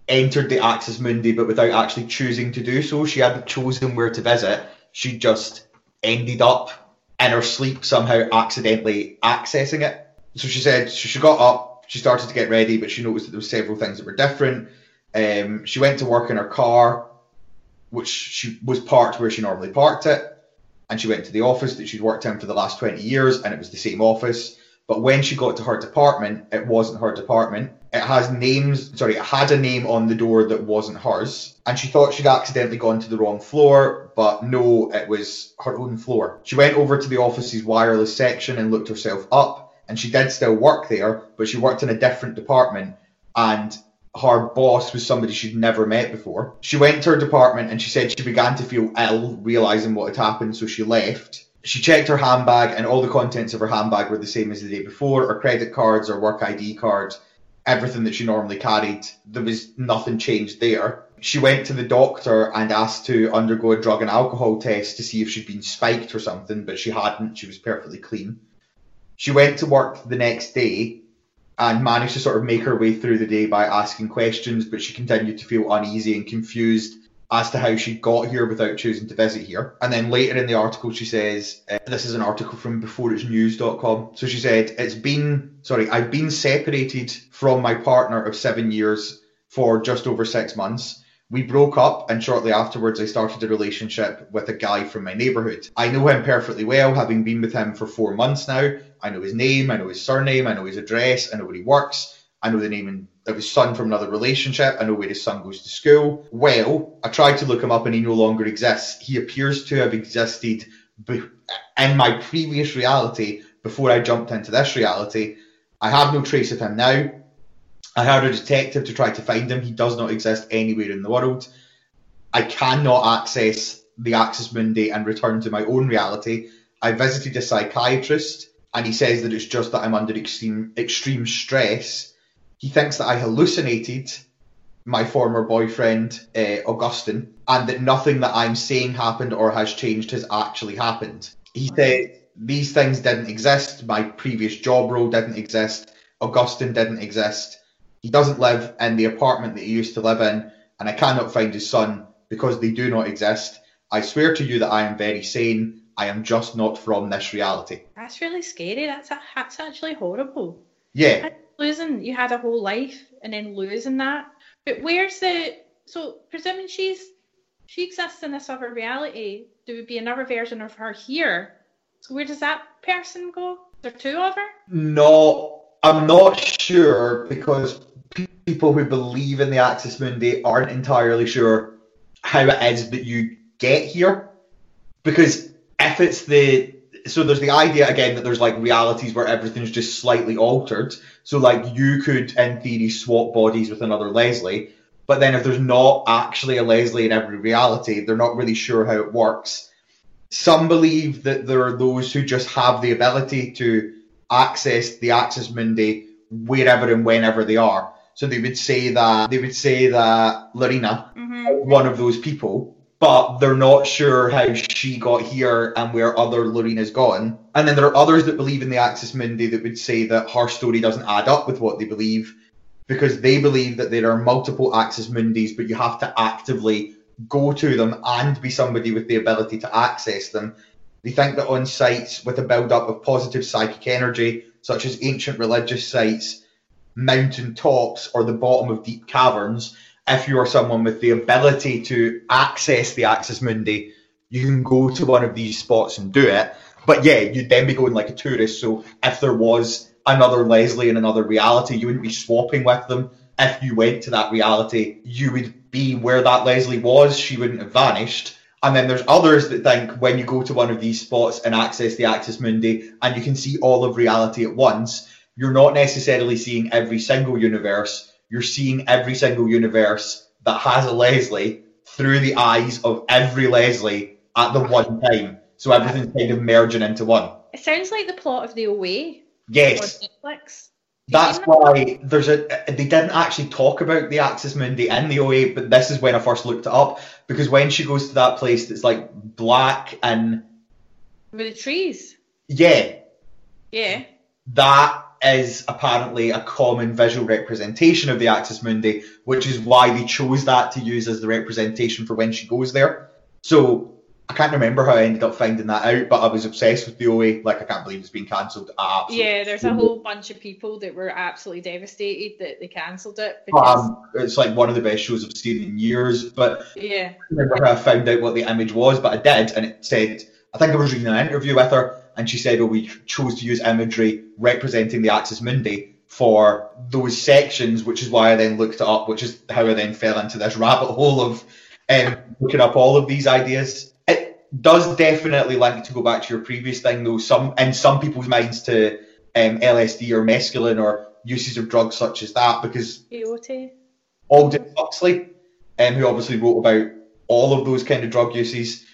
entered the Axis Mundi, but without actually choosing to do so. She hadn't chosen where to visit. She just ended up in her sleep somehow accidentally accessing it. So she said she got up, she started to get ready, but she noticed that there were several things that were different. She went to work in her car, which she was parked where she normally parked it. And she went to the office that she'd worked in for the last 20 years, and it was the same office. But when she got to her department, it wasn't her department. It had a name on the door that wasn't hers. And she thought she'd accidentally gone to the wrong floor, but no, it was her own floor. She went over to the office's wireless section and looked herself up, and she did still work there, but she worked in a different department, and her boss was somebody she'd never met before. She went to her department and she said she began to feel ill, realising what had happened, so she left. She checked her handbag, and all the contents of her handbag were the same as the day before. Her credit cards, her work ID card, everything that she normally carried, there was nothing changed there. She went to the doctor and asked to undergo a drug and alcohol test to see if she'd been spiked or something, but she hadn't. She was perfectly clean. She went to work the next day and managed to sort of make her way through the day by asking questions, but she continued to feel uneasy and confused as to how she got here without choosing to visit here. And then later in the article, she says, this is an article from beforeitsnews.com. So she said, I've been separated from my partner of 7 years for just over 6 months. We broke up, and shortly afterwards, I started a relationship with a guy from my neighbourhood. I know him perfectly well, having been with him for 4 months now. I know his name, I know his surname, I know his address, I know where he works. I know the name of his son from another relationship. I know where his son goes to school. Well, I tried to look him up and he no longer exists. He appears to have existed in my previous reality before I jumped into this reality. I have no trace of him now. I hired a detective to try to find him. He does not exist anywhere in the world. I cannot access the Axis Mundi and return to my own reality. I visited a psychiatrist and he says that it's just that I'm under extreme stress. He thinks that I hallucinated my former boyfriend, Augustin, and that nothing that I'm saying happened or has changed has actually happened. He said these things didn't exist. My previous job role didn't exist. Augustin didn't exist. He doesn't live in the apartment that he used to live in, and I cannot find his son because they do not exist. I swear to you that I am very sane. I am just not from this reality. That's really scary. That's actually horrible. Yeah. Losing, you had a whole life and then losing that. But where's the... So, presuming she exists in this other reality, there would be another version of her here. So where does that person go? Is there two of her? No, I'm not sure, because people who believe in the Axis Mundi aren't entirely sure how it is that you get here. Because if it's the... So there's the idea, again, that there's, like, realities where everything's just slightly altered. So, like, you could, in theory, swap bodies with another Leslie. But then if there's not actually a Leslie in every reality, they're not really sure how it works. Some believe that there are those who just have the ability to access the Axis Mundi wherever and whenever they are. So they would say that Lorena, one of those people... But they're not sure how she got here and where other Lorena's gone. And then there are others that believe in the Axis Mundi that would say that her story doesn't add up with what they believe, because they believe that there are multiple Axis Mundis, but you have to actively go to them and be somebody with the ability to access them. They think that on sites with a build-up of positive psychic energy, such as ancient religious sites, mountain tops, or the bottom of deep caverns... If you are someone with the ability to access the Axis Mundi, you can go to one of these spots and do it. But yeah, you'd then be going like a tourist. So if there was another Leslie in another reality, you wouldn't be swapping with them. If you went to that reality, you would be where that Leslie was. She wouldn't have vanished. And then there's others that think when you go to one of these spots and access the Axis Mundi and you can see all of reality at once, you're not necessarily seeing every single universe. You're seeing every single universe that has a Leslie through the eyes of every Leslie at the one time. So everything's kind of merging into one. It sounds like the plot of The Away. Yes. On Netflix. That's why they didn't actually talk about the Axis Mundi in The Away, but this is when I first looked it up, because when she goes to that place that's like black and... With the trees. Yeah. Yeah. That... is apparently a common visual representation of the Axis Mundi, which is why they chose that to use as the representation for when she goes there. So I can't remember how I ended up finding that out, but I was obsessed with the OA. Like, I can't believe it's been cancelled. Yeah, there's a whole bunch of people that were absolutely devastated that they cancelled it. Because... it's like one of the best shows I've seen in years, but yeah. I can't remember how I found out what the image was, but I did, and it said, I think I was reading an interview with her, and she said, oh, we chose to use imagery representing the Axis Mundi for those sections, which is why I then looked it up, which is how I then fell into this rabbit hole of looking up all of these ideas. It does definitely link, to go back to your previous thing, though, in some people's minds to LSD or mescaline or uses of drugs such as that, because Aldous Huxley, who obviously wrote about all of those kind of drug uses,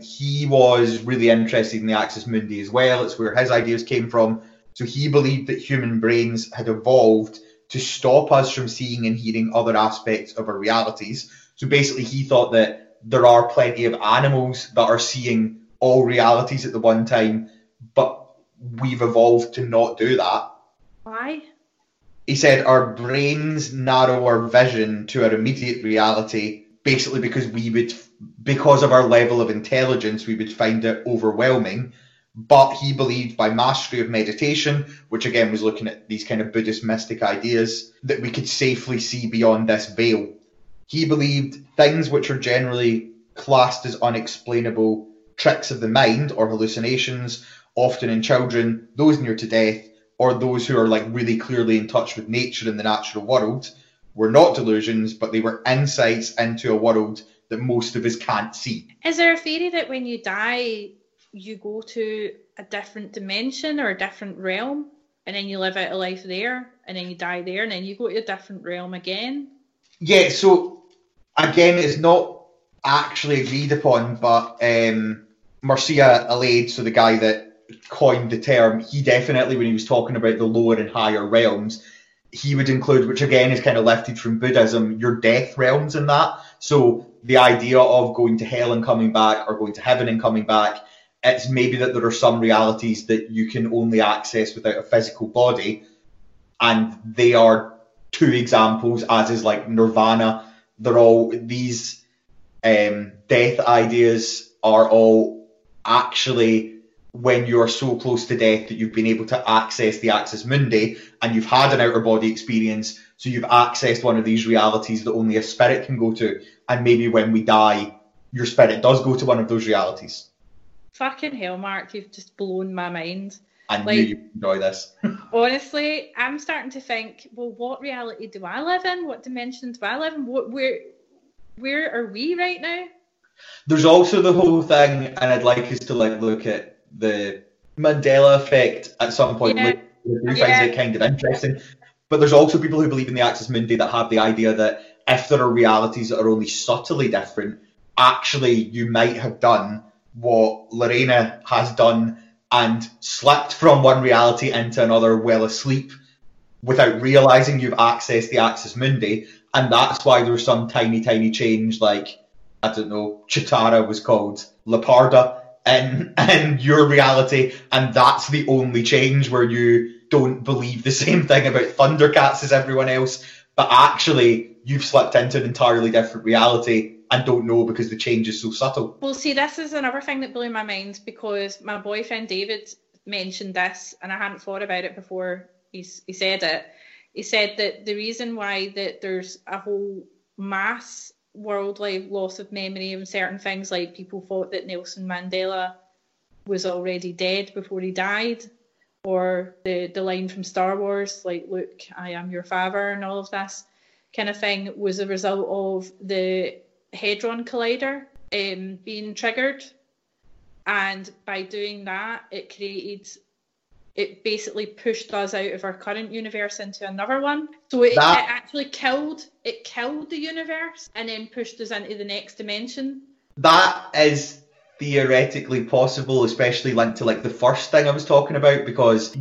he was really interested in the Axis Mundi as well. It's where his ideas came from. So he believed that human brains had evolved to stop us from seeing and hearing other aspects of our realities. So basically he thought that there are plenty of animals that are seeing all realities at the one time, but we've evolved to not do that. Why? He said our brains narrow our vision to our immediate reality, basically because of our level of intelligence, we would find it overwhelming. But he believed by mastery of meditation, which again was looking at these kind of Buddhist mystic ideas, that we could safely see beyond this veil. He believed things which are generally classed as unexplainable tricks of the mind or hallucinations, often in children, those near to death, or those who are like really clearly in touch with nature and the natural world, were not delusions, but they were insights into a world that most of us can't see. Is there a theory that when you die, you go to a different dimension or a different realm, and then you live out a life there, and then you die there, and then you go to a different realm again? Yeah, so, again, it's not actually agreed upon, but Mircea Eliade, so the guy that coined the term, he definitely, when he was talking about the lower and higher realms, he would include, which again is kind of lifted from Buddhism, your death realms in that. So the idea of going to hell and coming back, or going to heaven and coming back, it's maybe that there are some realities that you can only access without a physical body, and they are two examples, as is like Nirvana. They're all these death ideas are all actually when you're so close to death that you've been able to access the Axis Mundi and you've had an outer body experience. So you've accessed one of these realities that only a spirit can go to. And maybe when we die, your spirit does go to one of those realities. Fucking hell, Mark, you've just blown my mind. I knew you'd enjoy this. Honestly, I'm starting to think, well, what reality do I live in? What dimension do I live in? Where are we right now? There's also the whole thing, and I'd like us to like look at the Mandela effect at some point. Yeah. Finds it kind of interesting. But there's also people who believe in the Axis Mundi that have the idea that if there are realities that are only subtly different, actually you might have done what Lorena has done and slipped from one reality into another while asleep without realising you've accessed the Axis Mundi. And that's why there was some tiny, tiny change, like, I don't know, Chitara was called Leparda in your reality. And that's the only change where you don't believe the same thing about Thundercats as everyone else. But actually, you've slipped into an entirely different reality and don't know because the change is so subtle. Well, see, this is another thing that blew my mind because my boyfriend David mentioned this and I hadn't thought about it before he said it. He said that the reason why that there's a whole mass worldwide loss of memory and certain things, like people thought that Nelson Mandela was already dead before he died, or the line from Star Wars, like, look, I am your father, and all of this kind of thing was a result of the Hadron Collider being triggered. And by doing that, it basically pushed us out of our current universe into another one. So it actually killed the universe and then pushed us into the next dimension. That is theoretically possible, especially linked to like the first thing I was talking about, because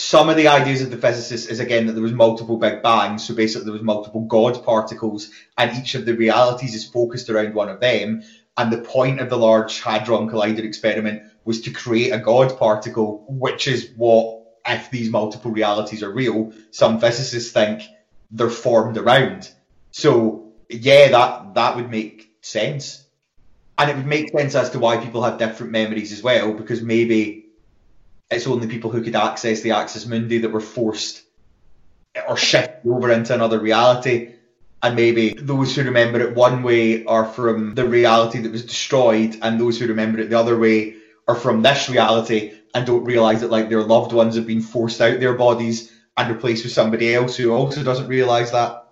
some of the ideas of the physicists is again that there was multiple big bangs, so basically there was multiple God particles and each of the realities is focused around one of them, and the point of the Large Hadron Collider experiment was to create a God particle, which is what, if these multiple realities are real, some physicists think they're formed around. So that would make sense. And it would make sense as to why people have different memories as well, because maybe it's only people who could access the Axis Mundi that were forced or shifted over into another reality. And maybe those who remember it one way are from the reality that was destroyed, and those who remember it the other way are from this reality and don't realise that like their loved ones have been forced out their bodies and replaced with somebody else who also doesn't realise that.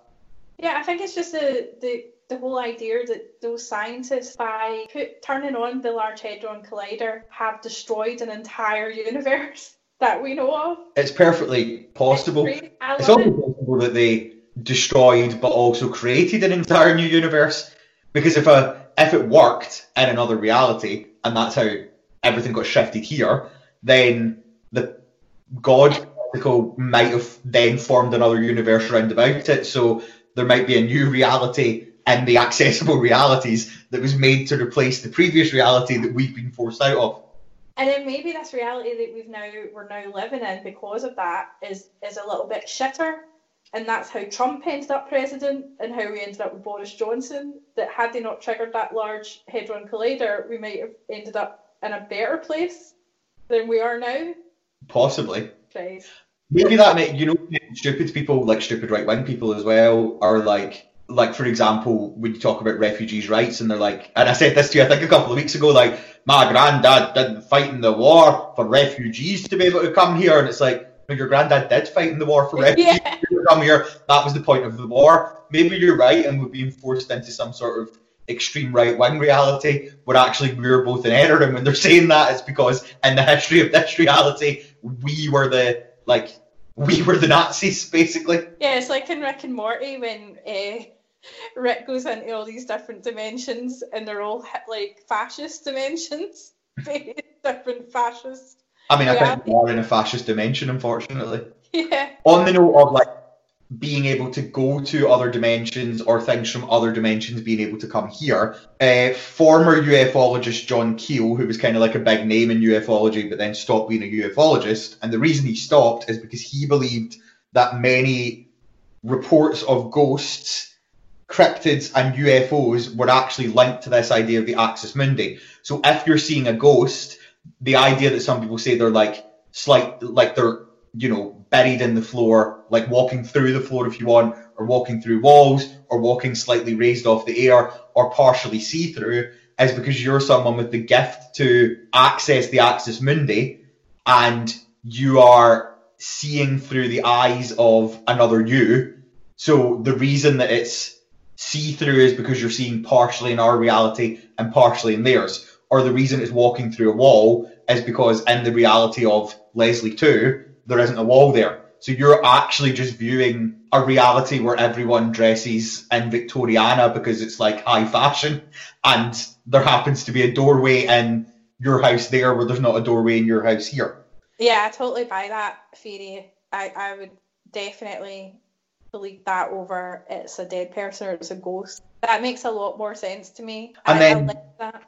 Yeah, I think it's just the whole idea that those scientists, by turning on the Large Hadron Collider, have destroyed an entire universe that we know of. It's perfectly possible. It's also possible that they destroyed but also created an entire new universe, because if it worked in another reality and that's how everything got shifted here, then the God particle might have then formed another universe around about it. So there might be a new reality and the accessible realities that was made to replace the previous reality that we've been forced out of. And then maybe this reality that we're now living in because of that is a little bit shitter, and that's how Trump ended up president and how we ended up with Boris Johnson, that had they not triggered that Large Hadron Collider, we might have ended up in a better place than we are now. Possibly. Christ. Maybe that meant, stupid people, like stupid right-wing people as well, are like... Like, for example, when you talk about refugees' rights, and they're like, and I said this to you, I think a couple of weeks ago, like, my granddad didn't fight in the war for refugees to be able to come here. And it's like, well, your granddad did fight in the war for refugees to come here. That was the point of the war. Maybe you're right, and we're being forced into some sort of extreme right-wing reality where actually we're both in error. And when they're saying that, it's because in the history of this reality, we were the Nazis, basically. Yeah, it's like in Rick and Morty when... Rick goes into all these different dimensions and they're all like fascist dimensions. Different fascists. I mean, I think we are in a fascist dimension, unfortunately. Yeah. On the note of like being able to go to other dimensions or things from other dimensions being able to come here, former ufologist John Keel, who was kind of like a big name in ufology but then stopped being a ufologist, and the reason he stopped is because he believed that many reports of ghosts, cryptids and UFOs were actually linked to this idea of the Axis Mundi. So if you're seeing a ghost, the idea that some people say they're like they're you know, buried in the floor, like walking through the floor if you want, or walking through walls, or walking slightly raised off the air, or partially see-through, is because you're someone with the gift to access the Axis Mundi, and you are seeing through the eyes of another you. So the reason that it's see-through is because you're seeing partially in our reality and partially in theirs. Or the reason it's walking through a wall is because in the reality of Leslie 2, there isn't a wall there. So you're actually just viewing a reality where everyone dresses in Victoriana because it's like high fashion, and there happens to be a doorway in your house there where there's not a doorway in your house here. Yeah, I totally buy that theory. I would definitely believe that over it's a dead person or it's a ghost. That makes a lot more sense to me. And then I like that.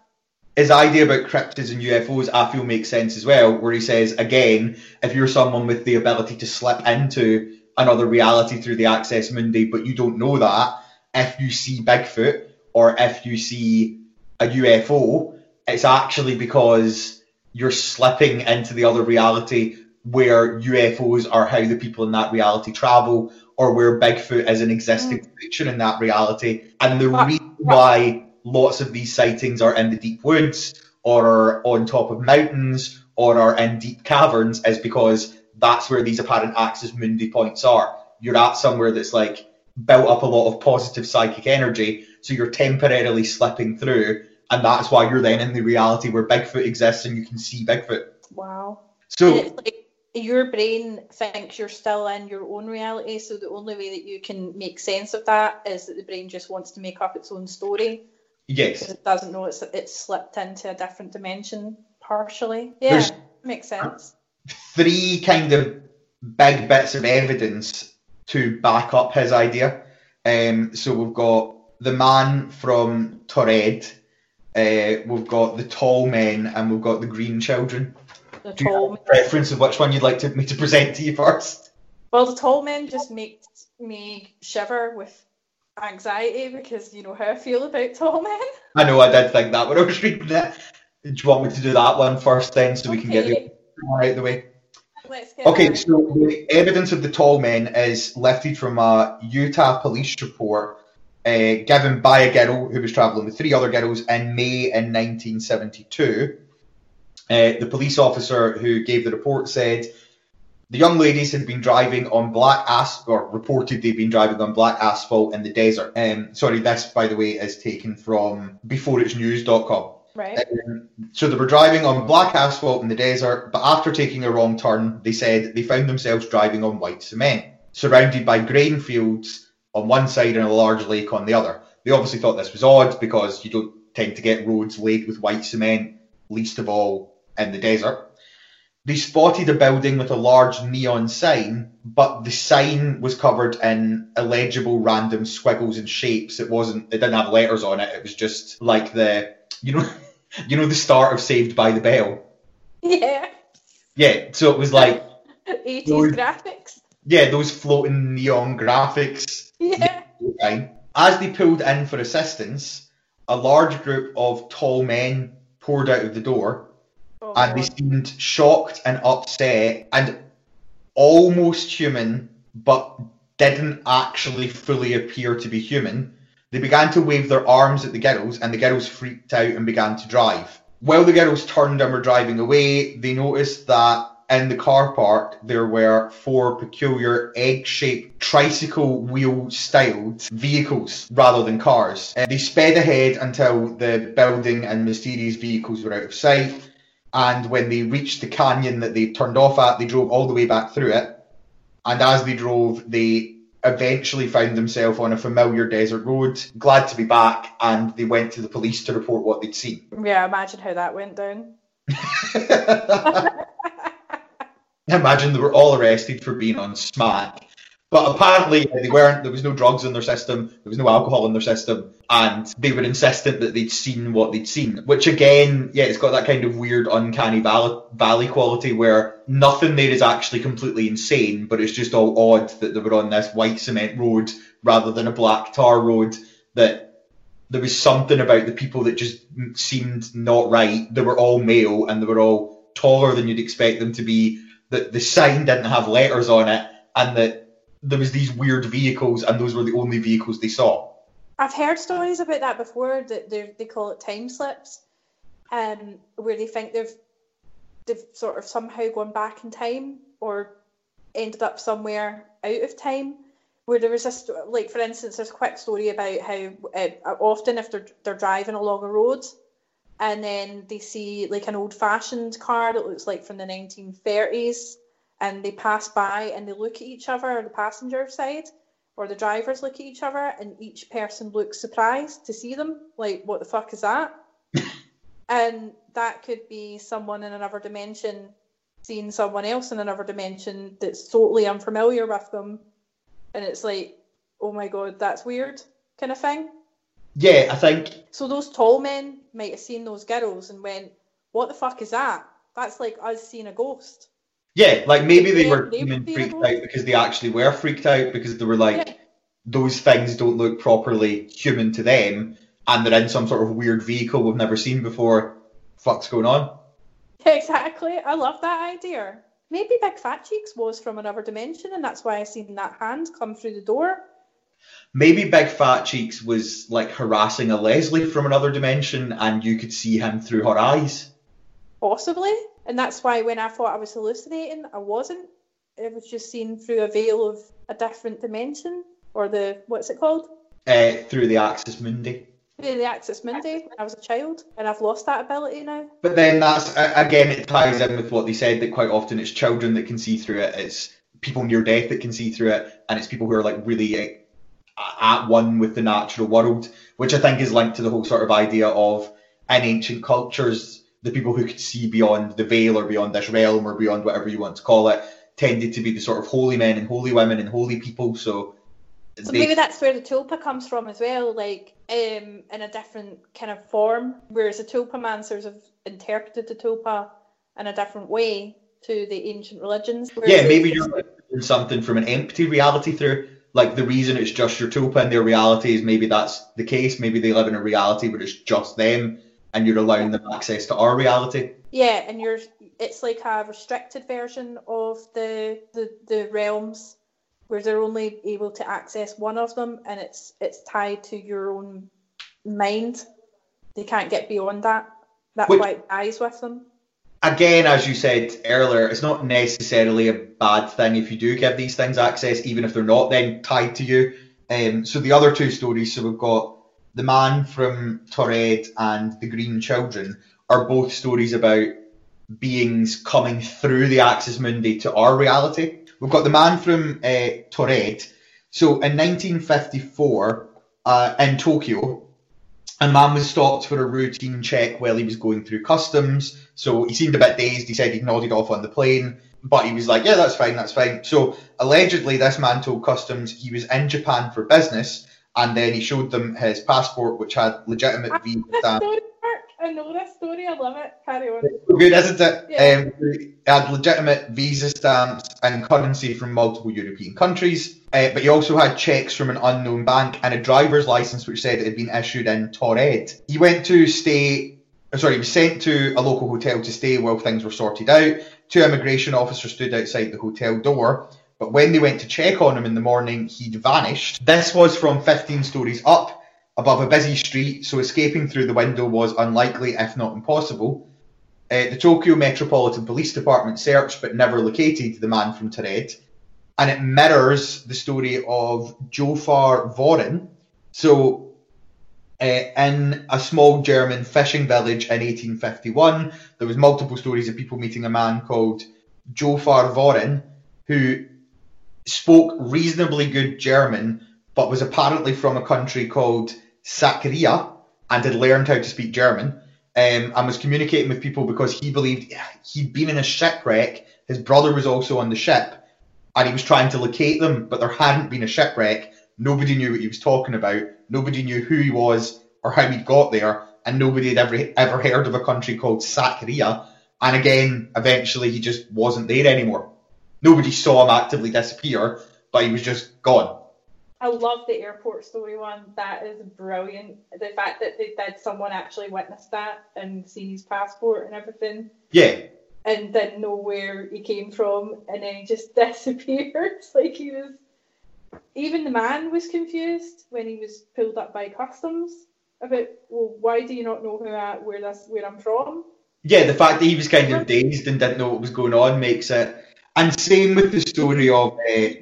His idea about cryptids and UFOs, I feel, makes sense as well, where he says, again, if you're someone with the ability to slip into another reality through the Access Mundi, but you don't know that, if you see Bigfoot or if you see a UFO, it's actually because you're slipping into the other reality where UFOs are how the people in that reality travel, or where Bigfoot is an existing creature in that reality. And the reason why lots of these sightings are in the deep woods or are on top of mountains or are in deep caverns is because that's where these apparent Axis Mundi points are. You're at somewhere that's like built up a lot of positive psychic energy, so you're temporarily slipping through, and that's why you're then in the reality where Bigfoot exists and you can see Bigfoot. Wow. So it's like your brain thinks you're still in your own reality, so the only way that you can make sense of that is that the brain just wants to make up its own story. Yes. Because it doesn't know it's slipped into a different dimension partially. Yeah, there's makes sense. Three kind of big bits of evidence to back up his idea. So we've got the man from Tored, we've got the tall men, and we've got the green children. The Do tall you have a preference of which one you'd like me to present to you first? Well, the tall men just makes me shiver with anxiety because you know how I feel about tall men. I know, I did think that when I was reading it. Do you want me to do that one first then so we can get the one out of the way? Let's get So the evidence of the tall men is lifted from a Utah police report given by a girl who was travelling with three other girls in May in 1972. The police officer who gave the report said the young ladies had been driving on black asphalt, or reported they'd been driving on black asphalt in the desert. Sorry, this, by the way, is taken from beforeitsnews.com. Right. So they were driving on black asphalt in the desert, but after taking a wrong turn, they said they found themselves driving on white cement, surrounded by grain fields on one side and a large lake on the other. They obviously thought this was odd because you don't tend to get roads laid with white cement, least of all in the desert. They spotted a building with a large neon sign, but the sign was covered in illegible random squiggles and shapes. It didn't have letters on it. It was just like the start of Saved by the Bell. Yeah. Yeah, so it was like 80s graphics. Yeah, those floating neon graphics. Yeah. As they pulled in for assistance, a large group of tall men poured out of the door. And they seemed shocked and upset and almost human, but didn't actually fully appear to be human. They began to wave their arms at the girls, and the girls freaked out and began to drive. While the girls turned and were driving away, they noticed that in the car park there were four peculiar egg-shaped tricycle wheel-styled vehicles rather than cars. They sped ahead until the building and mysterious vehicles were out of sight. And when they reached the canyon that they turned off at, they drove all the way back through it. And as they drove, they eventually found themselves on a familiar desert road, glad to be back, and they went to the police to report what they'd seen. Yeah, imagine how that went down. Imagine they were all arrested for being on smack. But apparently they weren't, there was no drugs in their system, there was no alcohol in their system, and they were insistent that they'd seen what they'd seen. Which again, yeah, it's got that kind of weird uncanny valley quality where nothing there is actually completely insane, but it's just all odd that they were on this white cement road rather than a black tar road, that there was something about the people that just seemed not right. They were all male and they were all taller than you'd expect them to be, that the sign didn't have letters on it, and that there was these weird vehicles, and those were the only vehicles they saw. I've heard stories about that before, that they call it time slips, where they think they've sort of somehow gone back in time or ended up somewhere out of time. Where there was this, like, for instance, there's a quick story about how often if they're driving along a road and then they see like an old-fashioned car that looks like from the 1930s. And they pass by and they look at each other, the passenger side, or the drivers look at each other, and each person looks surprised to see them, like, what the fuck is that? And that could be someone in another dimension seeing someone else in another dimension that's totally unfamiliar with them, and it's like, oh my god, that's weird, kind of thing. Yeah, I think. So those tall men might have seen those girls and went, what the fuck is that? That's like us seeing a ghost. Yeah, like maybe they were freaked out because they actually were freaked out, because they were like, those things don't look properly human to them, and they're in some sort of weird vehicle we've never seen before. Fuck's going on? Exactly. I love that idea. Maybe Big Fat Cheeks was from another dimension, and that's why I seen that hand come through the door. Maybe Big Fat Cheeks was like harassing a Leslie from another dimension, and you could see him through her eyes. Possibly. And that's why when I thought I was hallucinating, I wasn't. It was just seen through a veil of a different dimension, or the, what's it called? Through the Axis Mundi. Through the Axis Mundi, when I was a child, and I've lost that ability now. But then that's, again, it ties in with what they said, that quite often it's children that can see through it, it's people near death that can see through it, and it's people who are like really at one with the natural world, which I think is linked to the whole sort of idea of, in ancient cultures, the people who could see beyond the veil or beyond this realm or beyond whatever you want to call it tended to be the sort of holy men and holy women and holy people. So maybe that's where the tulpa comes from as well, like in a different kind of form, whereas the tulpamancers have interpreted the tulpa in a different way to the ancient religions. Yeah, maybe you're doing something from an empty reality through, like the reason it's just your tulpa and their reality is maybe that's the case. Maybe they live in a reality where it's just them, and you're allowing them access to our reality. Yeah, and it's like a restricted version of the realms, where they're only able to access one of them, and it's tied to your own mind. They can't get beyond that. That's why it dies with them. Again, as you said earlier, it's not necessarily a bad thing if you do give these things access, even if they're not then tied to you. So the other two stories, so we've got The Man from Torred and The Green Children, are both stories about beings coming through the Axis Mundi to our reality. We've got The Man from Torred. So in 1954, in Tokyo, a man was stopped for a routine check while he was going through customs. So he seemed a bit dazed. He said he'd nodded off on the plane, but he was like, yeah, that's fine, that's fine. So allegedly, this man told customs he was in Japan for business, and then he showed them his passport, which had legitimate visa stamps. I know this story, I love it. Carry on. It's so good, isn't it? Yeah. He had legitimate visa stamps and currency from multiple European countries, but he also had cheques from an unknown bank and a driver's licence which said it had been issued in Torred. He he was sent to a local hotel to stay while things were sorted out. Two immigration officers stood outside the hotel door, but when they went to check on him in the morning, he'd vanished. This was from 15 stories up, above a busy street, so escaping through the window was unlikely, if not impossible. The Tokyo Metropolitan Police Department searched, but never located the Man from Torred. And it mirrors the story of Jofar Vorin. So, in a small German fishing village in 1851, there was multiple stories of people meeting a man called Jofar Vorin, who spoke reasonably good German, but was apparently from a country called Sakria and had learned how to speak German, and was communicating with people because he believed he'd been in a shipwreck. His brother was also on the ship, and he was trying to locate them, but there hadn't been a shipwreck. Nobody knew what he was talking about. Nobody knew who he was or how he got there, and nobody had ever heard of a country called Sakarya. And again, eventually he just wasn't there anymore. Nobody saw him actively disappear, but he was just gone. I love the airport story one. That is brilliant. The fact that they did, someone actually witnessed that and seen his passport and everything. Yeah. And didn't know where he came from, and then he just disappeared. Like, he was... Even the man was confused when he was pulled up by customs about, well, why do you not know where I'm from? Yeah, the fact that he was kind of dazed and didn't know what was going on makes it... And same with the story of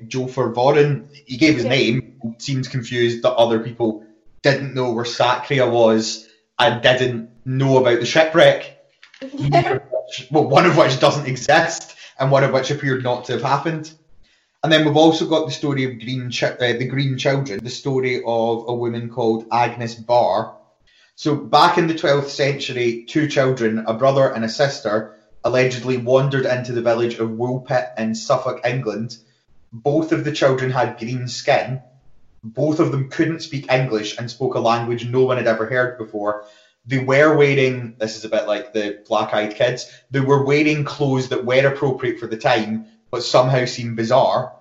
Jofar Vorin. He gave his name, seemed confused that other people didn't know where Sakarya was and didn't know about the shipwreck. Yeah. Well, one of which doesn't exist and one of which appeared not to have happened. And then we've also got the story of the Green Children, the story of a woman called Agnes Barr. So back in the 12th century, two children, a brother and a sister, allegedly wandered into the village of Woolpit in Suffolk, England. Both of the children had green skin. Both of them couldn't speak English and spoke a language no one had ever heard before. They were wearing, this is a bit like the Black-Eyed Kids, they were wearing clothes that were appropriate for the time, but somehow seemed bizarre,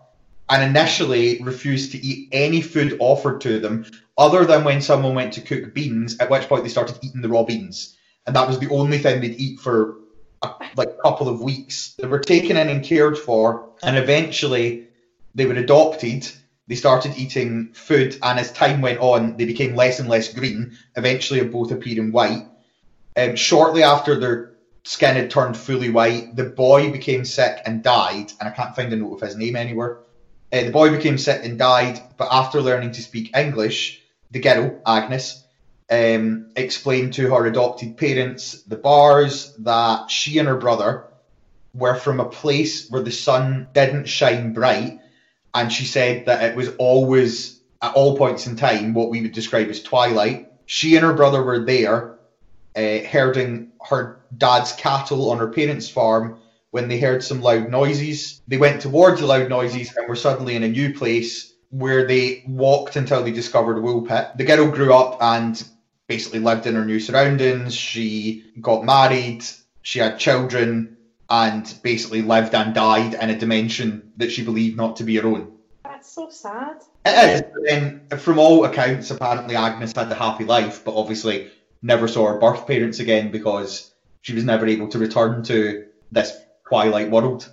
and initially refused to eat any food offered to them, other than when someone went to cook beans, at which point they started eating the raw beans. And that was the only thing they'd eat for a couple of weeks. They were taken in and cared for, and eventually they were adopted. They started eating food, and as time went on, they became less and less green, eventually both appearing white. Shortly after their skin had turned fully white, the boy became sick and died, and I can't find a note of his name anywhere. The boy became sick and died, but after learning to speak English, the girl, Agnes, explained to her adopted parents, the Barrs, that she and her brother were from a place where the sun didn't shine bright, and she said that it was always, at all points in time, what we would describe as twilight. She and her brother were there, herding her dad's cattle on her parents' farm, when they heard some loud noises. They went towards the loud noises and were suddenly in a new place, where they walked until they discovered Woolpit. The girl grew up and basically lived in her new surroundings. She got married, she had children, and basically lived and died in a dimension that she believed not to be her own. That's so sad. It is. But then, from all accounts, apparently Agnes had a happy life, but obviously never saw her birth parents again because she was never able to return to this twilight world.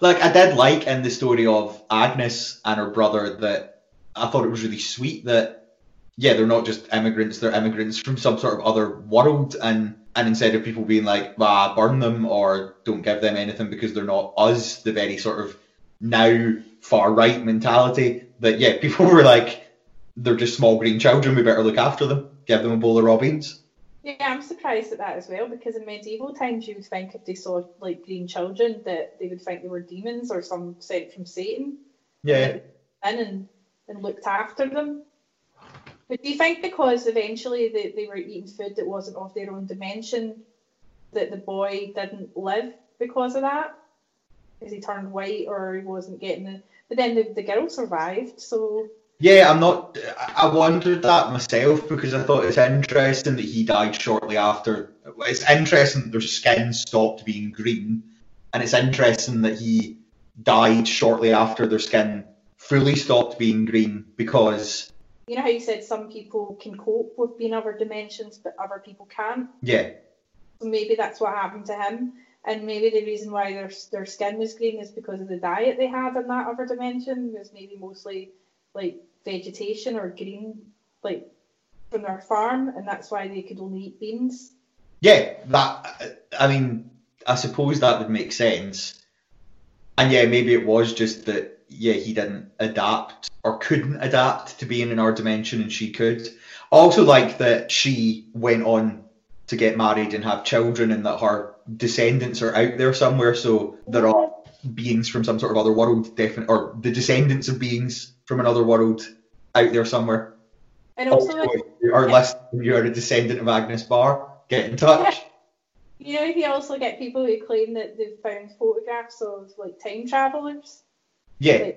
Like, I did like in the story of Agnes and her brother that I thought it was really sweet that, yeah, they're not just immigrants, they're immigrants from some sort of other world, and instead of people being like, ah, burn them or don't give them anything because they're not us, the very sort of now far-right mentality, that, yeah, people were like, they're just small green children, we better look after them, give them a bowl of raw beans. Yeah, I'm surprised at that as well, because in medieval times you would think if they saw, like, green children that they would think they were demons or some sent from Satan. Yeah. And looked after them. But do you think because eventually they were eating food that wasn't of their own dimension, that the boy didn't live because of that? Because he turned white or he wasn't getting the... But then the girl survived, so... Yeah, I wondered that myself, because I thought it's interesting that he died shortly after. It's interesting that their skin stopped being green, and it's interesting that he died shortly after their skin fully stopped being green, because... You know how you said some people can cope with being other dimensions, but other people can't? Yeah. So maybe that's what happened to him, and maybe the reason why their skin was green is because of the diet they had in that other dimension, was maybe mostly, like, vegetation or green, like, from their farm, and that's why they could only eat beans. Yeah, that, I mean, I suppose that would make sense. And yeah, maybe it was just that, yeah, he didn't adapt or couldn't adapt to being in our dimension and she could. I also like that she went on to get married and have children, and that her descendants are out there somewhere, so there are beings from some sort of other world, or the descendants of beings from another world out there somewhere. And also, if you are listening, you are a descendant of Agnes Barr, get in touch. You know, you also get people who claim that they've found photographs of, like, time travellers. Yeah.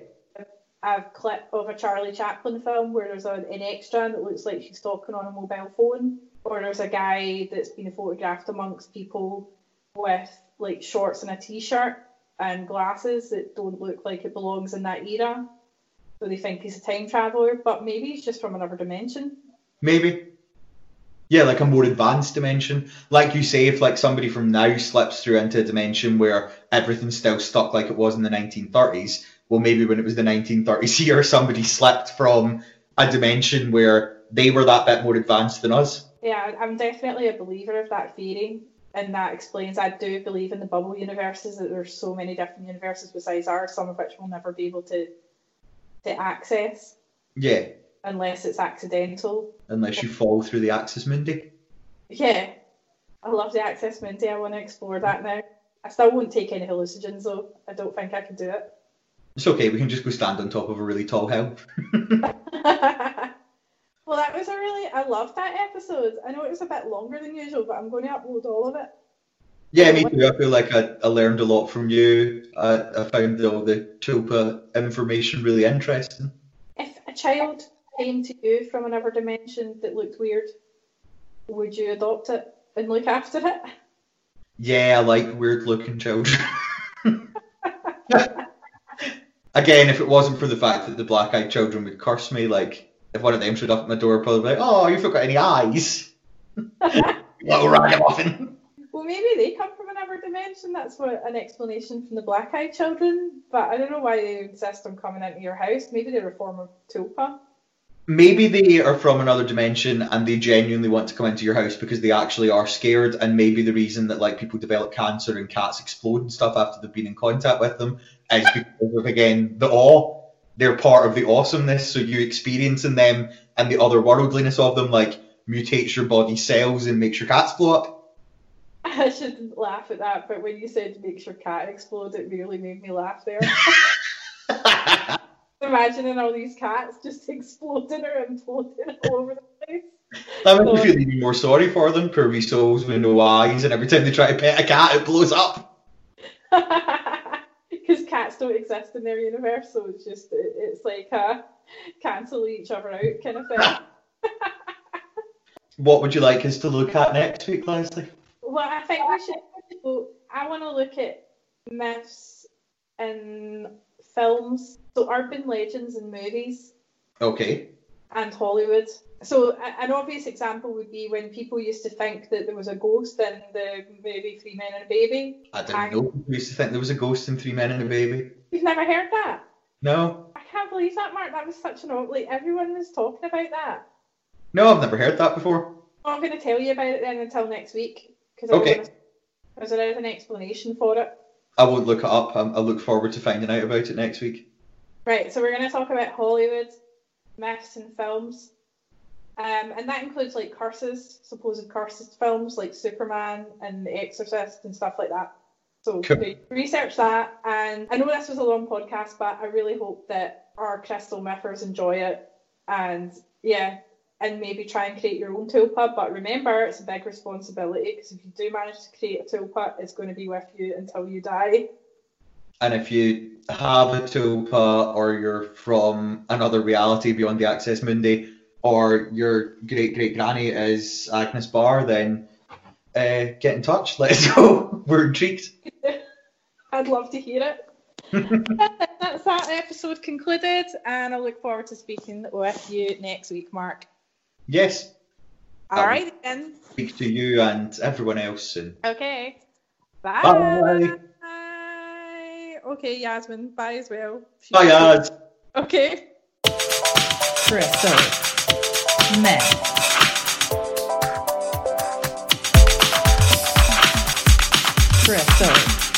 A clip of a Charlie Chaplin film where there's an extra that looks like she's talking on a mobile phone, or there's a guy that's been photographed amongst people with like shorts and a t-shirt and glasses that don't look like it belongs in that era, so they think he's a time traveler, but maybe he's just from another dimension. Maybe, yeah, like a more advanced dimension. Like you say, if like somebody from now slips through into a dimension where everything's still stuck like it was in the 1930s. Well, maybe when it was the 1930s here, somebody slipped from a dimension where they were that bit more advanced than us. Yeah, I'm definitely a believer of that theory, and that explains, I do believe in the bubble universes, that there's so many different universes besides ours, some of which we'll never be able to access. Yeah. Unless it's accidental. Unless you fall through the Axis Mundi. Yeah. I love the Axis Mundi. I want to explore that now. I still won't take any hallucinogens, though. I don't think I can do it. It's okay, we can just go stand on top of a really tall hill. Well, that was I loved that episode. I know it was a bit longer than usual, but I'm going to upload all of it. Yeah, me too. I feel like I learned a lot from you. I found all the Tulpa information really interesting. If a child came to you from another dimension that looked weird, would you adopt it and look after it? Yeah, I like weird-looking children. Again, if it wasn't for the fact that the black-eyed children would curse me, like, if one of them showed up at my door, I'd probably be like, oh, you've not got any eyes. Little ragamuffin. Well, maybe they come from another dimension. That's what an explanation from the black-eyed children. But I don't know why they insist on coming into your house. Maybe they're a form of tulpa. Maybe they are from another dimension and they genuinely want to come into your house because they actually are scared, and maybe the reason that like people develop cancer and cats explode and stuff after they've been in contact with them is because of, again, the awe. They're part of the awesomeness, so you experiencing them and the otherworldliness of them like mutates your body cells and makes your cats blow up. I shouldn't laugh at that, but when you said makes your cat explode, it really made me laugh there. Imagining all these cats just exploding or imploding all over the place. That would me feel even more sorry for them, poor wee souls with no eyes, and every time they try to pet a cat, it blows up. Because cats don't exist in their universe, so it's just, it's like a cancel each other out kind of thing. What would you like us to look at next week, Leslie? Well, I think we should, I want to look at myths and films, so urban legends and movies. Okay. And Hollywood. So an obvious example would be when people used to think that there was a ghost in the movie 3 Men and a Baby. I didn't know people used to think there was a ghost in 3 Men and a Baby. You've never heard that? No. I can't believe that, Mark. That was such an odd, like, everyone was talking about that. No, I've never heard that before. I'm going to tell you about it then until next week. Cause okay. Because there is an explanation for it. I won't look it up. I look forward to finding out about it next week. Right, so we're going to talk about Hollywood, myths and films. And that includes like curses, supposed curses films like Superman and The Exorcist and stuff like that. So cool. Research that. And I know this was a long podcast, but I really hope that our crystal mythers enjoy it. And yeah, and maybe try and create your own tulpa. But remember, it's a big responsibility, because if you do manage to create a tulpa, it's going to be with you until you die. And if you have a tulpa, or you're from another reality beyond the Access Mundi, or your great-great-granny is Agnes Barr, then get in touch. Let us know. We're intrigued. I'd love to hear it. That's that episode concluded, and I look forward to speaking with you next week, Mark. Yes. All right, then. Speak to you and everyone else soon. Okay. Bye. Bye. Okay, Yasmin. Bye as well. Bye, Yas. Okay. Crystal Mess. Crystal